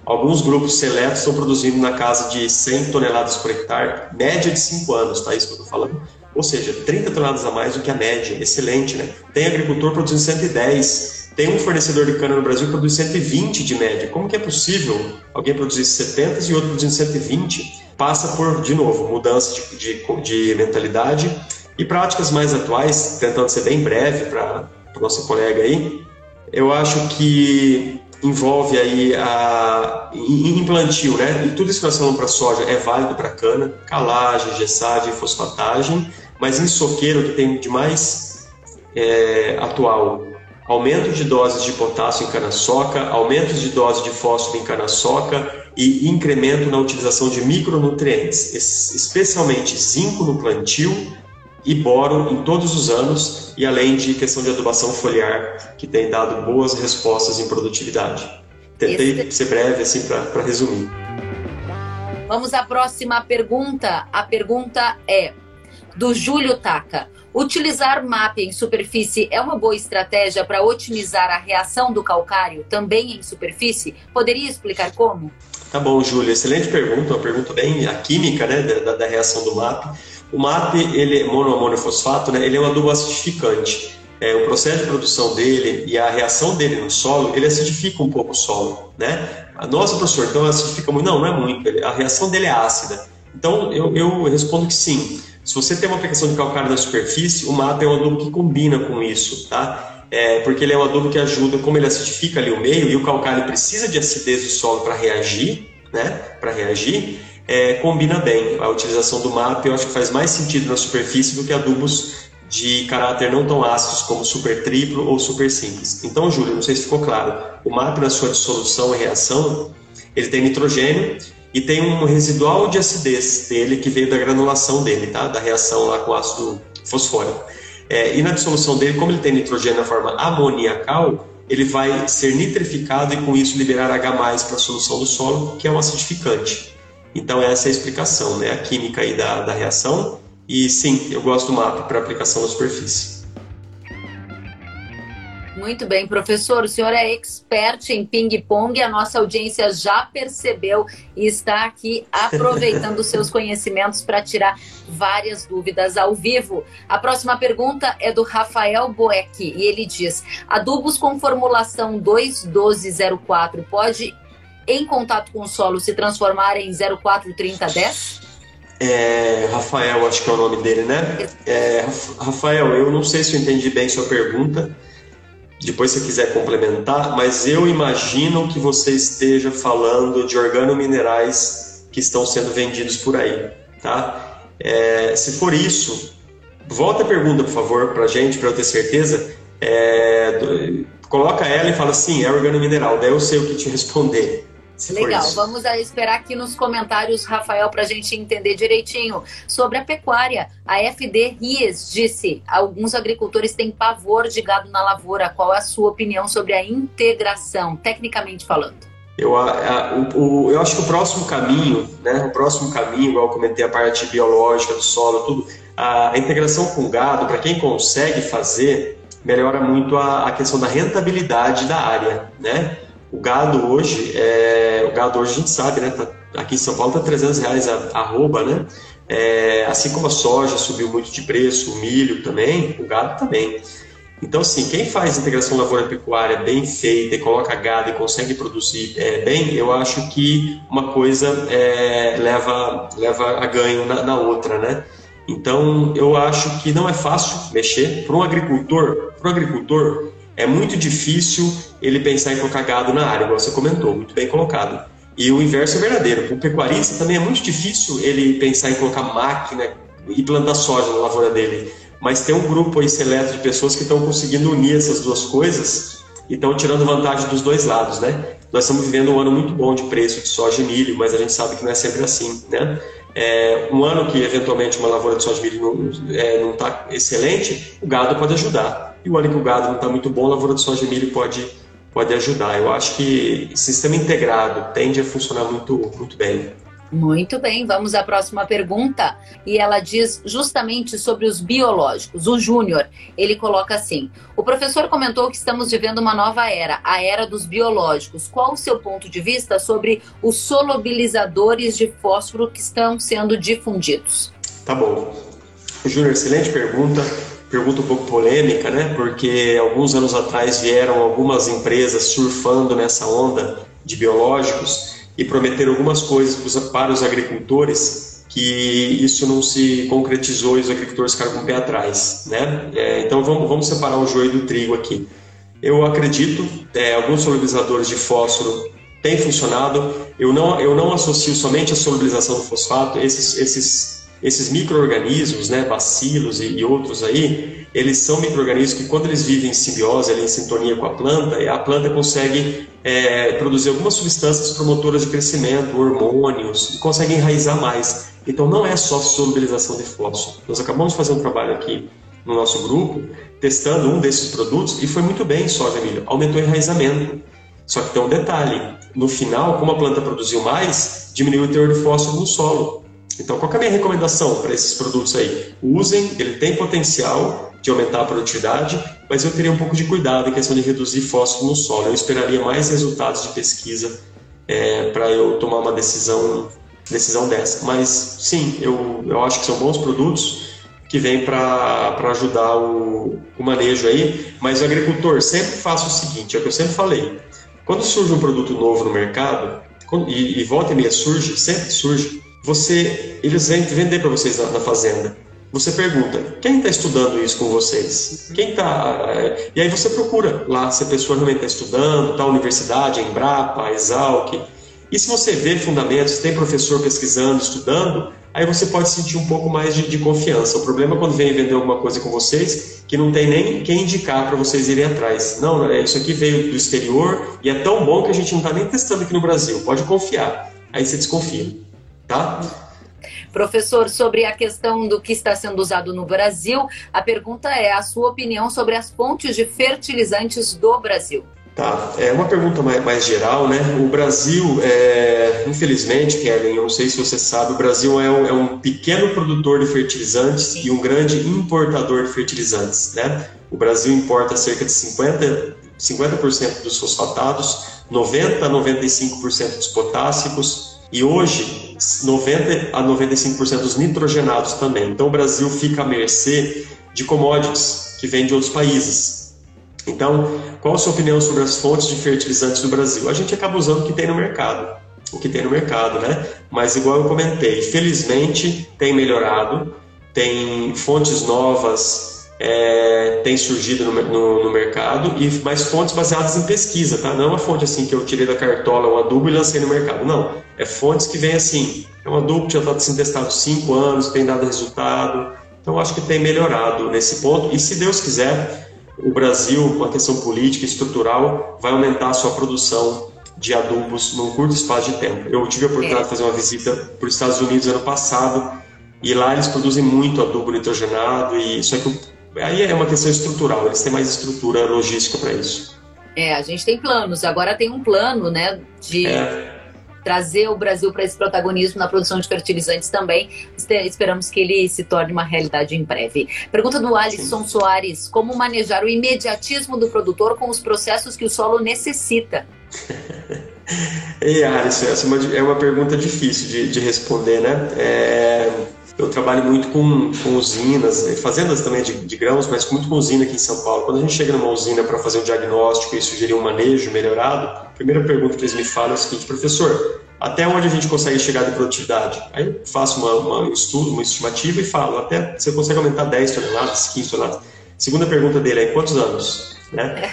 alguns grupos seletos estão produzindo na casa de 100 toneladas por hectare, média de 5 anos, tá? Isso que eu estou falando. Ou seja, 30 toneladas a mais do que a média, excelente, né? Tem agricultor produzindo 110, tem um fornecedor de cana no Brasil que produz 120 de média. Como que é possível alguém produzir 70 e outro produzindo 120? Passa por, de novo, mudança de mentalidade, E práticas mais atuais, tentando ser bem breve para o nosso colega aí, eu acho que envolve aí em plantio, né? E tudo isso que nós falamos para soja é válido para cana, calagem, gessagem, fosfatagem, mas em soqueiro, o que tem de mais atual, aumento de doses de potássio em cana-soca, aumentos de doses de fósforo em cana-soca e incremento na utilização de micronutrientes, especialmente zinco no plantio e boro em todos os anos, e além de questão de adubação foliar, que tem dado boas respostas em produtividade. Tentei ser breve assim para resumir. Vamos à próxima pergunta. A pergunta é do Júlio Taka. Utilizar MAP em superfície é uma boa estratégia para otimizar a reação do calcário também em superfície? Poderia explicar como? Tá bom, Júlia. Excelente pergunta. Uma pergunta bem a química, né, da reação do MAP. O MAP, ele é monoamônio fosfato, né? Ele é um adubo acidificante. O processo de produção dele e a reação dele no solo, ele acidifica um pouco o solo, né? A nossa, professor, então acidifica muito? Não, não é muito. A reação dele é ácida. Então, eu respondo que sim. Se você tem uma aplicação de calcário na superfície, o MAP é um adubo que combina com isso, tá? Porque ele é um adubo que ajuda, como ele acidifica ali o meio, e o calcário precisa de acidez do solo para reagir, né? Para reagir. Combina bem a utilização do MAP, eu acho que faz mais sentido na superfície do que adubos de caráter não tão ácidos como super triplo ou super simples. Então, Júlio, não sei se ficou claro, o MAP na sua dissolução e reação, ele tem nitrogênio e tem um residual de acidez dele que veio da granulação dele, tá? Da reação lá com ácido fosfórico. E na dissolução dele, como ele tem nitrogênio na forma amoniacal, ele vai ser nitrificado e com isso liberar H+ para a solução do solo, que é um acidificante. Então essa é a explicação, né? A química aí da reação. E sim, eu gosto do MAP para aplicação na superfície. Muito bem, professor. O senhor é expert em ping-pong. A nossa audiência já percebeu e está aqui aproveitando os seus conhecimentos para tirar várias dúvidas ao vivo. A próxima pergunta é do Rafael Boeck e ele diz: adubos com formulação 2-12-04 pode em contato com o solo se transformar em 043010? Rafael, acho que é o nome dele, né? Rafael, eu não sei se eu entendi bem sua pergunta, depois se você quiser complementar, mas eu imagino que você esteja falando de organominerais que estão sendo vendidos por aí, tá? Se for isso, volta a pergunta, por favor, pra gente, para eu ter certeza. Coloca ela e fala assim, é organomineral, daí eu sei o que te responder. Legal, vamos esperar aqui nos comentários, Rafael, para a gente entender direitinho. Sobre a pecuária, a FD Ries disse: alguns agricultores têm pavor de gado na lavoura. Qual é a sua opinião sobre a integração, tecnicamente falando? Eu acho que o próximo caminho, né? O próximo caminho, igual eu comentei, a parte biológica do solo, tudo, a integração com gado, para quem consegue fazer, melhora muito a questão da rentabilidade da área, né? O gado hoje a gente sabe, né? Aqui em São Paulo tá R$300 a arroba, né? Assim como a soja subiu muito de preço, o milho também, o gado também. Então, assim, quem faz integração lavoura-pecuária bem feita e coloca gado e consegue produzir bem, eu acho que uma coisa leva a ganho na outra, né? Então, eu acho que não é fácil mexer. Para um agricultor, é muito difícil ele pensar em colocar gado na área, como você comentou, muito bem colocado. E o inverso é verdadeiro. Para o pecuarista também é muito difícil ele pensar em colocar máquina e plantar soja na lavoura dele. Mas tem um grupo aí seleto de pessoas que estão conseguindo unir essas duas coisas e estão tirando vantagem dos dois lados, né? Nós estamos vivendo um ano muito bom de preço de soja e milho, mas a gente sabe que não é sempre assim, né? Um ano que eventualmente uma lavoura de soja e milho não está excelente, o gado pode ajudar. E o ano que o gado não está muito bom, a lavoura de soja e milho pode ajudar. Eu acho que sistema integrado tende a funcionar muito, muito bem. Muito bem, vamos à próxima pergunta. E ela diz justamente sobre os biológicos. O Júnior, ele coloca assim: o professor comentou que estamos vivendo uma nova era, a era dos biológicos. Qual o seu ponto de vista sobre os solubilizadores de fósforo que estão sendo difundidos? Tá bom. Júnior, excelente pergunta. Pergunta um pouco polêmica, né? Porque alguns anos atrás vieram algumas empresas surfando nessa onda de biológicos e prometeram algumas coisas para os agricultores que isso não se concretizou e os agricultores ficaram com o pé atrás, né? Então vamos separar o joio do trigo aqui. Eu acredito, alguns solubilizadores de fósforo têm funcionado. Eu não associo somente a solubilização do fosfato. Esses micro-organismos, né, bacilos e outros aí, eles são micro-organismos que, quando eles vivem em simbiose, ali, em sintonia com a planta consegue produzir algumas substâncias promotoras de crescimento, hormônios, e consegue enraizar mais. Então, não é só solubilização de fósforo. Nós acabamos de fazer um trabalho aqui no nosso grupo, testando um desses produtos, e foi muito bem, soja e milho. Aumentou o enraizamento. Só que tem um detalhe. No final, como a planta produziu mais, diminuiu o teor de fósforo no solo. Então, qual é a minha recomendação para esses produtos aí? Usem, ele tem potencial de aumentar a produtividade, mas eu teria um pouco de cuidado em questão de reduzir fósforo no solo. Eu esperaria mais resultados de pesquisa para eu tomar uma decisão dessa. Mas, sim, eu acho que são bons produtos que vêm para ajudar o manejo aí. Mas o agricultor sempre faça o seguinte, é o que eu sempre falei. Quando surge um produto novo no mercado, e volta e meia surge, sempre surge, eles vêm vender para vocês na fazenda. Você pergunta, quem está estudando isso com vocês? Quem está? E aí você procura lá se a pessoa realmente está estudando, está a universidade, a Embrapa, a Esalq. E se você vê fundamentos, tem professor pesquisando, estudando, aí você pode sentir um pouco mais de confiança. O problema é quando vem vender alguma coisa com vocês que não tem nem quem indicar para vocês irem atrás. Não, isso aqui veio do exterior e é tão bom que a gente não está nem testando aqui no Brasil. Pode confiar. Aí você desconfia. Tá? Professor, sobre a questão do que está sendo usado no Brasil, a pergunta é a sua opinião sobre as fontes de fertilizantes do Brasil. Tá, é uma pergunta mais geral, né? O Brasil, infelizmente, Kellen, eu não sei se você sabe, o Brasil é um pequeno produtor de fertilizantes. Sim. E um grande importador de fertilizantes, né? O Brasil importa cerca de 50% dos fosfatados, 90% a 95% dos potássicos, e hoje, 90% a 95% dos nitrogenados também. Então, o Brasil fica à mercê de commodities que vêm de outros países. Então, qual a sua opinião sobre as fontes de fertilizantes do Brasil? A gente acaba usando o que tem no mercado. O que tem no mercado, né? Mas, igual eu comentei, felizmente tem melhorado, tem fontes novas, tem surgido no mercado, e mais fontes baseadas em pesquisa, tá? Não é uma fonte assim que eu tirei da cartola um adubo e lancei no mercado, não. É fontes que vem assim, é um adubo que já está sendo testado 5 anos, tem dado resultado. Então, acho que tem melhorado nesse ponto. E se Deus quiser, o Brasil, com a questão política e estrutural, vai aumentar a sua produção de adubos num curto espaço de tempo. Eu tive a oportunidade de fazer uma visita para os Estados Unidos ano passado, e lá eles produzem muito adubo nitrogenado, e só que aí é uma questão estrutural, eles têm mais estrutura logística para isso. A gente tem planos, agora tem um plano, né, de... trazer o Brasil para esse protagonismo na produção de fertilizantes também. Esperamos que ele se torne uma realidade em breve. Pergunta do Alisson Soares. Como manejar o imediatismo do produtor com os processos que o solo necessita? Ei, Alisson, essa é uma pergunta difícil de responder, né? Eu trabalho muito com usinas, fazendas também de grãos, mas muito com usina aqui em São Paulo. Quando a gente chega numa usina para fazer um diagnóstico e sugerir um manejo melhorado, a primeira pergunta que eles me falam é o seguinte: professor, até onde a gente consegue chegar de produtividade? Aí eu faço um estudo, uma estimativa e falo, até você consegue aumentar 10 toneladas, 15 toneladas. Segunda pergunta dele é, quantos anos? Né?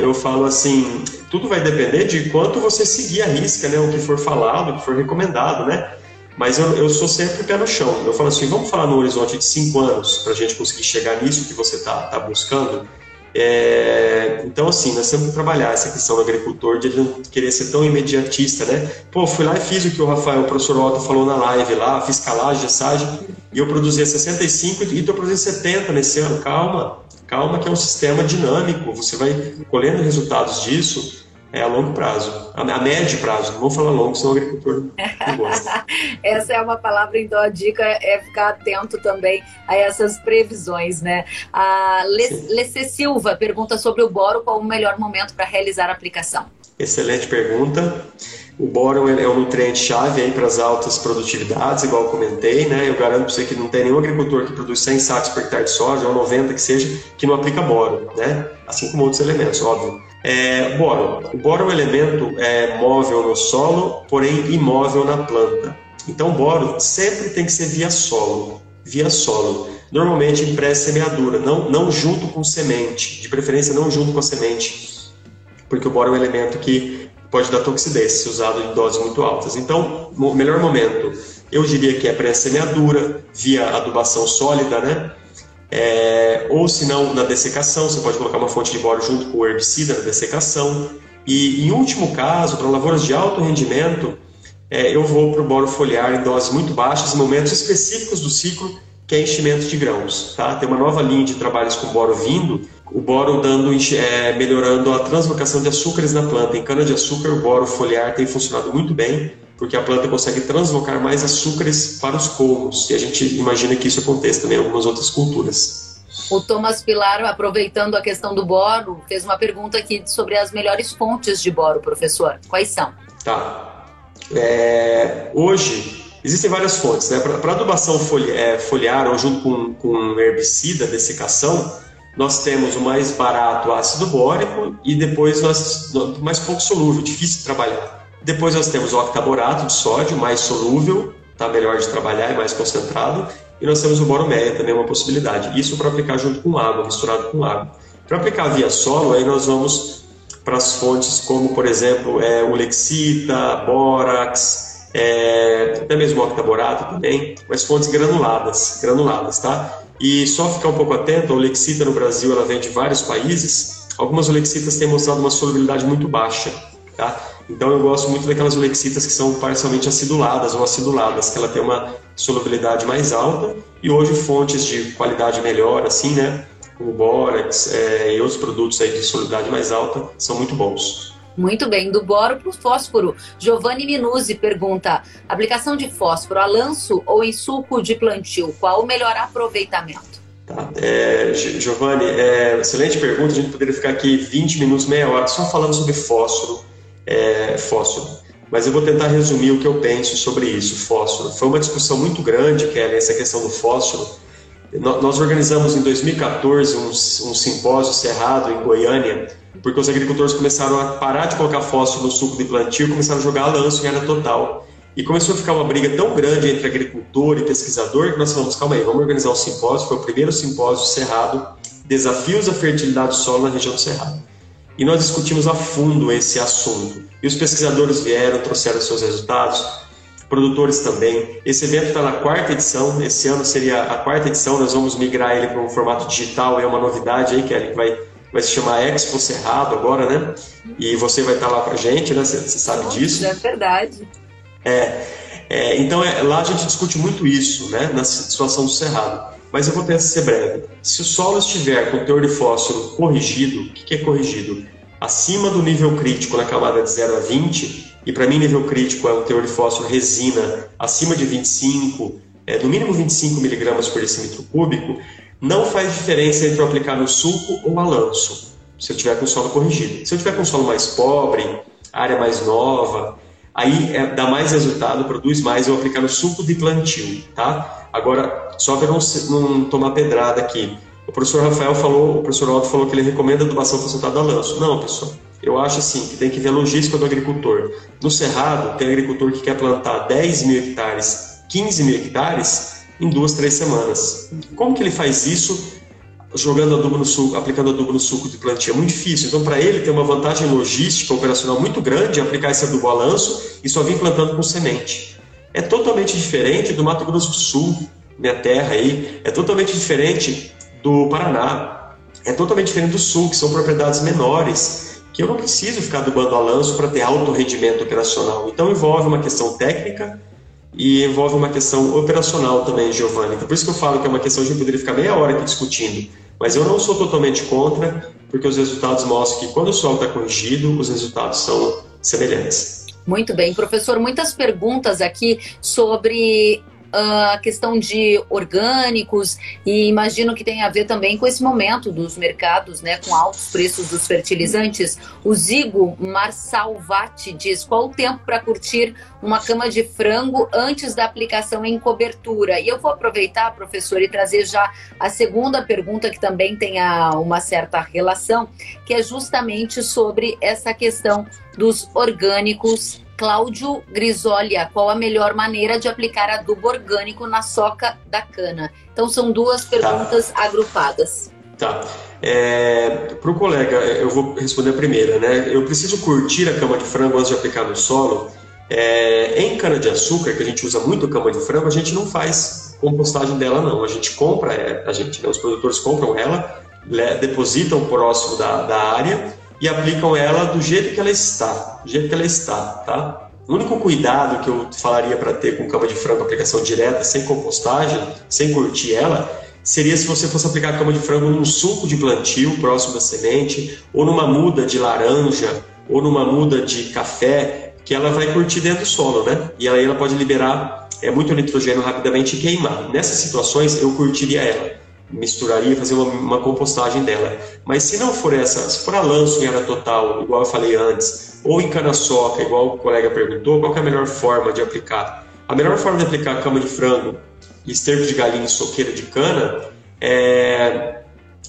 Eu falo assim, tudo vai depender de quanto você seguir a risca, né? O que for falado, o que for recomendado, né? Mas eu sou sempre pé no chão. Eu falo assim, vamos falar no horizonte de 5 anos para a gente conseguir chegar nisso que você está buscando. Então, assim, nós temos que trabalhar essa questão do agricultor, de ele não querer ser tão imediatista, né? Pô, fui lá e fiz o que o professor Otto falou na live lá, fiz calagem, assagem, e eu produzia 65 e estou produzindo 70 nesse ano. Calma que é um sistema dinâmico, você vai colhendo resultados disso... a longo prazo, a médio prazo, não vou falar longo, senão o agricultor não gosta. Essa é uma palavra, então a dica é ficar atento também a essas previsões, né? A Lester Silva pergunta sobre o boro, qual o melhor momento para realizar a aplicação? Excelente pergunta. O boro é um nutriente-chave para as altas produtividades, igual eu comentei, né? Eu garanto para você que não tem nenhum agricultor que produz 100 sacos por hectare de soja, ou 90 que seja, que não aplica boro, né? Assim como outros elementos, óbvio. O boro é um elemento móvel no solo, porém imóvel na planta. Então, o boro sempre tem que ser via solo. Via solo. Normalmente em pré-semeadura, não junto com semente. De preferência, não junto com a semente. Porque o boro é um elemento que pode dar toxidez se usado em doses muito altas. Então, o melhor momento, eu diria que é pré-semeadura, via adubação sólida, né? Ou se não, na dessecação, você pode colocar uma fonte de boro junto com o herbicida na dessecação. E em último caso, para lavouras de alto rendimento, eu vou para o boro foliar em doses muito baixas, em momentos específicos do ciclo, que é enchimento de grãos, tá? Tem uma nova linha de trabalhos com boro vindo, o boro melhorando a translocação de açúcares na planta. Em cana-de-açúcar, o boro foliar tem funcionado muito bem, porque a planta consegue translocar mais açúcares para os colmos, e a gente imagina que isso aconteça também em algumas outras culturas. O Thomas Pilar, aproveitando a questão do boro, fez uma pergunta aqui sobre as melhores fontes de boro, professor. Quais são? Tá. Hoje, existem várias fontes, né? Para adubação foliar ou junto com herbicida, dessecação, nós temos o mais barato ácido bórico e depois mais pouco solúvel, difícil de trabalhar. Depois nós temos o octaborato de sódio, mais solúvel, tá? Melhor de trabalhar e mais concentrado. E nós temos o boroméia, também é uma possibilidade. Isso para aplicar junto com água, misturado com água. Para aplicar via solo, aí nós vamos para as fontes como, por exemplo, o lexita, bórax, até mesmo o octaborato também, mas fontes granuladas, tá? E só ficar um pouco atento, a olexita no Brasil, ela vem de vários países. Algumas olexitas têm mostrado uma solubilidade muito baixa, tá? Então eu gosto muito daquelas olexitas que são parcialmente aciduladas ou aciduladas, que ela tem uma solubilidade mais alta. E hoje fontes de qualidade melhor, assim, né? O bórax e outros produtos aí de solubilidade mais alta são muito bons. Muito bem, do boro para o fósforo. Giovanni Minuzzi pergunta, aplicação de fósforo a lanço ou em sulco de plantio, qual o melhor aproveitamento? Tá. Giovanni, excelente pergunta, a gente poderia ficar aqui 20 minutos, meia hora, só falando sobre fósforo. Mas eu vou tentar resumir o que eu penso sobre isso, fósforo. Foi uma discussão muito grande, Kelly, essa questão do fósforo. Nós organizamos em 2014 um simpósio cerrado em Goiânia, porque os agricultores começaram a parar de colocar fósforo no suco de plantio, começaram a jogar a lanço em área total. E começou a ficar uma briga tão grande entre agricultor e pesquisador que nós falamos, calma aí, vamos organizar um simpósio. Foi o primeiro simpósio cerrado, desafios à fertilidade do solo na região do Cerrado. E nós discutimos a fundo esse assunto. E os pesquisadores vieram, trouxeram seus resultados, produtores também. Esse evento está na quarta edição, esse ano seria a quarta edição, nós vamos migrar ele para um formato digital, é uma novidade aí, Kelly, que vai se chamar Expo Cerrado agora, né? E você vai estar lá pra gente, né? Você sabe disso. É verdade. Então, lá a gente discute muito isso, né? Na situação do cerrado. Mas eu vou tentar ser breve. Se o solo estiver com o teor de fósforo corrigido, o que é corrigido? Acima do nível crítico na camada de 0 a 20, e para mim nível crítico é o teor de fósforo resina acima de 25, no mínimo 25 miligramas por decímetro cúbico, não faz diferença entre eu aplicar no sulco ou a lanço, se eu tiver com o solo corrigido. Se eu tiver com o solo mais pobre, área mais nova, aí dá mais resultado, produz mais eu aplicar no sulco de plantio, tá? Agora, só para não tomar pedrada aqui, o professor Otto falou que ele recomenda adubação concentrada a lanço. Não, pessoal, eu acho assim, que tem que ver a logística do agricultor. No Cerrado, tem agricultor que quer plantar 10 mil hectares, 15 mil hectares, em 2-3 semanas. Como que ele faz isso? Aplicando adubo no suco de plantio é muito difícil. Então, para ele, tem uma vantagem logística, operacional muito grande, aplicar esse adubo a lanço e só vir plantando com semente. É totalmente diferente do Mato Grosso do Sul, minha terra aí, é totalmente diferente do Paraná, é totalmente diferente do Sul, que são propriedades menores, que eu não preciso ficar adubando a lanço para ter alto rendimento operacional. Então, envolve uma questão técnica, e envolve uma questão operacional também, Giovanni. Então, por isso que eu falo que é uma questão que a gente poderia ficar meia hora aqui discutindo. Mas eu não sou totalmente contra, porque os resultados mostram que quando o solo está corrigido, os resultados são semelhantes. Muito bem. Professor, muitas perguntas aqui sobre a questão de orgânicos e imagino que tem a ver também com esse momento dos mercados, né, com altos preços dos fertilizantes. O Zigo Marsalvati diz, qual o tempo para curtir uma cama de frango antes da aplicação em cobertura? E eu vou aproveitar, professor, e trazer já a segunda pergunta que também tem uma certa relação, que é justamente sobre essa questão dos orgânicos Cláudio Grisolha, qual a melhor maneira de aplicar adubo orgânico na soca da cana? Então são duas perguntas agrupadas. Tá. Para o colega, eu vou responder a primeira, né? Eu preciso curtir a cama de frango antes de aplicar no solo. Em cana-de-açúcar, que a gente usa muito cama de frango, a gente não faz compostagem dela, não. A gente compra, os produtores compram ela, depositam próximo da área e aplicam ela do jeito que ela está, tá? O único cuidado que eu falaria para ter com cama de frango, aplicação direta, sem compostagem, sem curtir ela, seria se você fosse aplicar a cama de frango num sulco de plantio próximo da semente, ou numa muda de laranja, ou numa muda de café, que ela vai curtir dentro do solo, né? E aí ela pode liberar muito nitrogênio rapidamente e queimar. Nessas situações, eu curtiria ela. Misturaria, fazer uma compostagem dela. Mas se não for essa, se for a lanço em área total, igual eu falei antes, ou em cana-soca, igual o colega perguntou, qual que é a melhor forma de aplicar? A melhor forma de aplicar cama de frango, esterco de galinha e soqueira de cana é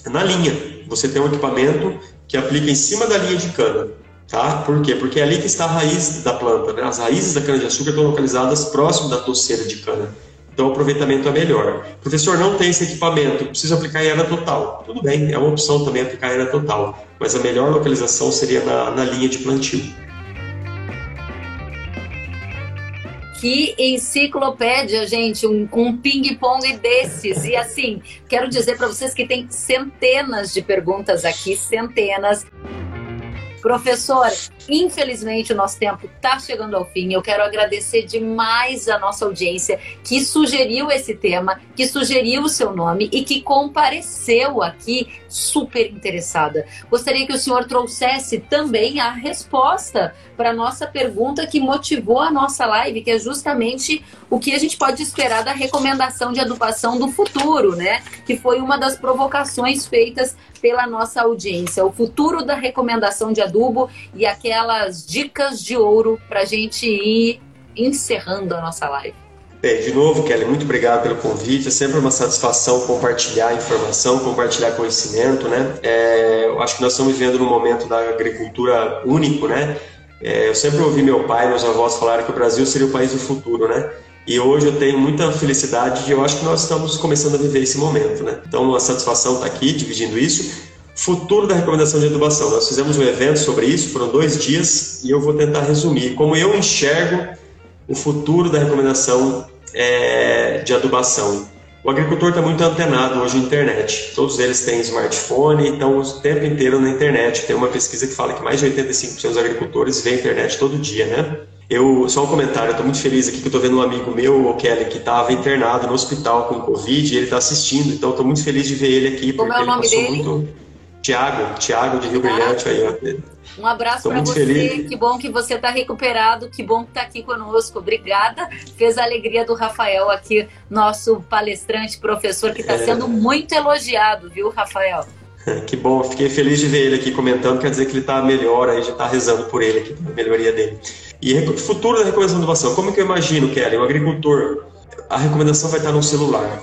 na linha. Você tem um equipamento que aplica em cima da linha de cana, tá? Por quê? Porque é ali que está a raiz da planta, né? As raízes da cana-de-açúcar estão localizadas próximo da toceira de cana. Então o aproveitamento é melhor. Professor, não tem esse equipamento, preciso aplicar em área total. Tudo bem, é uma opção também aplicar em área total, mas a melhor localização seria na linha de plantio. Que enciclopédia, gente, um ping-pong desses. E assim, quero dizer para vocês que tem centenas de perguntas aqui, centenas. Professor, infelizmente o nosso tempo está chegando ao fim. Eu quero agradecer demais a nossa audiência que sugeriu esse tema, que sugeriu o seu nome e que compareceu aqui super interessada. Gostaria que o senhor trouxesse também a resposta para a nossa pergunta que motivou a nossa live, que é justamente o que a gente pode esperar da recomendação de adubação do futuro, né? Que foi uma das provocações feitas pela nossa audiência. O futuro da recomendação de adubo e aquelas dicas de ouro para a gente ir encerrando a nossa live. Bem, de novo, Kelly, muito obrigado pelo convite. É sempre uma satisfação compartilhar informação, compartilhar conhecimento, né? Eu acho que nós estamos vivendo num momento da agricultura único, né? Eu sempre ouvi meu pai e meus avós falarem que o Brasil seria o país do futuro, né? E hoje eu tenho muita felicidade e eu acho que nós estamos começando a viver esse momento, né? Então, a satisfação está aqui, dividindo isso. Futuro da recomendação de adubação. Nós fizemos um evento sobre isso, foram 2 dias, e eu vou tentar resumir como eu enxergo o futuro da recomendação de adubação. O agricultor está muito antenado hoje na internet. Todos eles têm smartphone, então o tempo inteiro na internet. Tem uma pesquisa que fala que mais de 85% dos agricultores veem a internet todo dia, né? Só um comentário, eu estou muito feliz aqui que eu estou vendo um amigo meu, o Kelly, que estava internado no hospital com Covid, e ele está assistindo, então estou muito feliz de ver ele aqui. Como é o nome dele? Tiago de Rio Brilhante. Aí, ó. Um abraço para você, feliz. Que bom que você está recuperado, que bom que está aqui conosco, obrigada. Fez a alegria do Rafael aqui, nosso palestrante, professor, que está sendo muito elogiado, viu, Rafael? Que bom, fiquei feliz de ver ele aqui comentando, quer dizer que ele está melhor, aí já está rezando por ele aqui, pela melhoria dele. E o futuro da recomendação de adubação, como que eu imagino, Kelly? O agricultor, a recomendação vai estar no celular,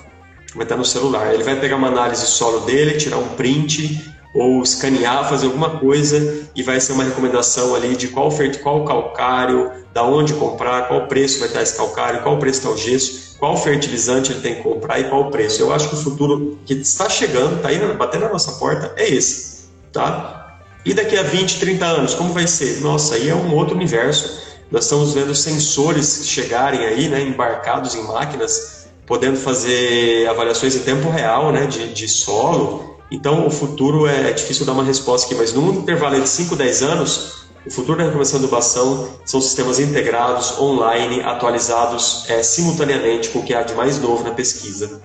ele vai pegar uma análise do solo dele, tirar um print, ou escanear, fazer alguma coisa, e vai ser uma recomendação ali de qual calcário, da onde comprar, qual preço vai estar esse calcário, qual preço está o gesso, qual fertilizante ele tem que comprar e qual preço. Eu acho que o futuro que está chegando, está indo, batendo na nossa porta, é esse, tá? E daqui a 20, 30 anos, como vai ser? Nossa, aí é um outro universo. Nós estamos vendo sensores chegarem aí, né, embarcados em máquinas, podendo fazer avaliações em tempo real, né, de solo. Então, o futuro é difícil dar uma resposta aqui, mas num intervalo de 5, 10 anos, o futuro da recomendação de adubação são sistemas integrados, online, atualizados simultaneamente com o que há de mais novo na pesquisa.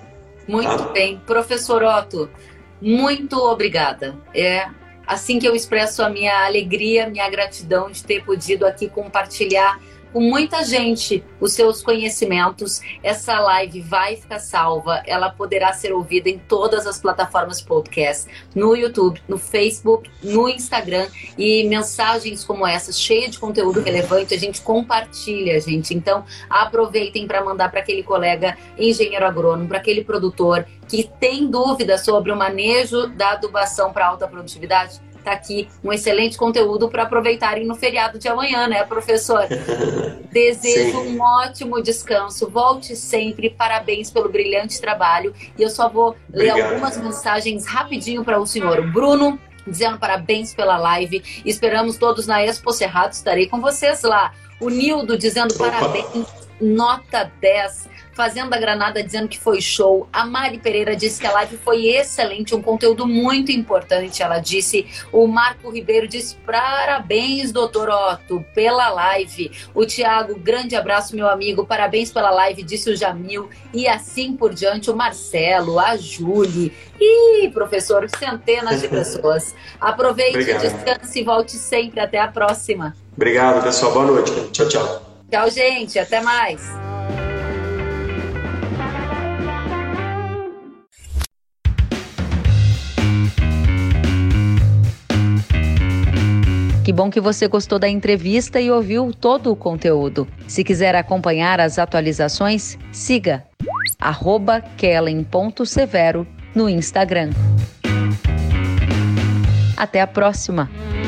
Muito bem. Professor Otto, muito obrigada. Assim que eu expresso a minha alegria, minha gratidão de ter podido aqui compartilhar com muita gente os seus conhecimentos. Essa live vai ficar salva, ela poderá ser ouvida em todas as plataformas podcast, no YouTube, no Facebook, no Instagram, e mensagens como essa, cheia de conteúdo relevante, a gente compartilha, gente. Então aproveitem para mandar para aquele colega engenheiro agrônomo, para aquele produtor que tem dúvida sobre o manejo da adubação para alta produtividade. tá aqui um excelente conteúdo para aproveitarem no feriado de amanhã, né, professor? Desejo um ótimo descanso, volte sempre, parabéns pelo brilhante trabalho. E eu só vou ler algumas mensagens rapidinho para o senhor. O Bruno dizendo parabéns pela live, esperamos todos na Expo Cerrado, estarei com vocês lá. O Nildo dizendo parabéns, nota 10. Fazenda Granada dizendo que foi show. A Mari Pereira disse que a live foi excelente, um conteúdo muito importante, ela disse. O Marco Ribeiro disse parabéns, doutor Otto, pela live. O Tiago, grande abraço, meu amigo, parabéns pela live, disse o Jamil. E assim por diante, o Marcelo, a Júlia. Ih, professor, centenas de pessoas. Aproveite, descanse e volte sempre. Até a próxima. Obrigado, pessoal. Boa noite. Tchau, tchau. Tchau, gente. Até mais. Que bom que você gostou da entrevista e ouviu todo o conteúdo. Se quiser acompanhar as atualizações, siga @kellen.severo no Instagram. Até a próxima!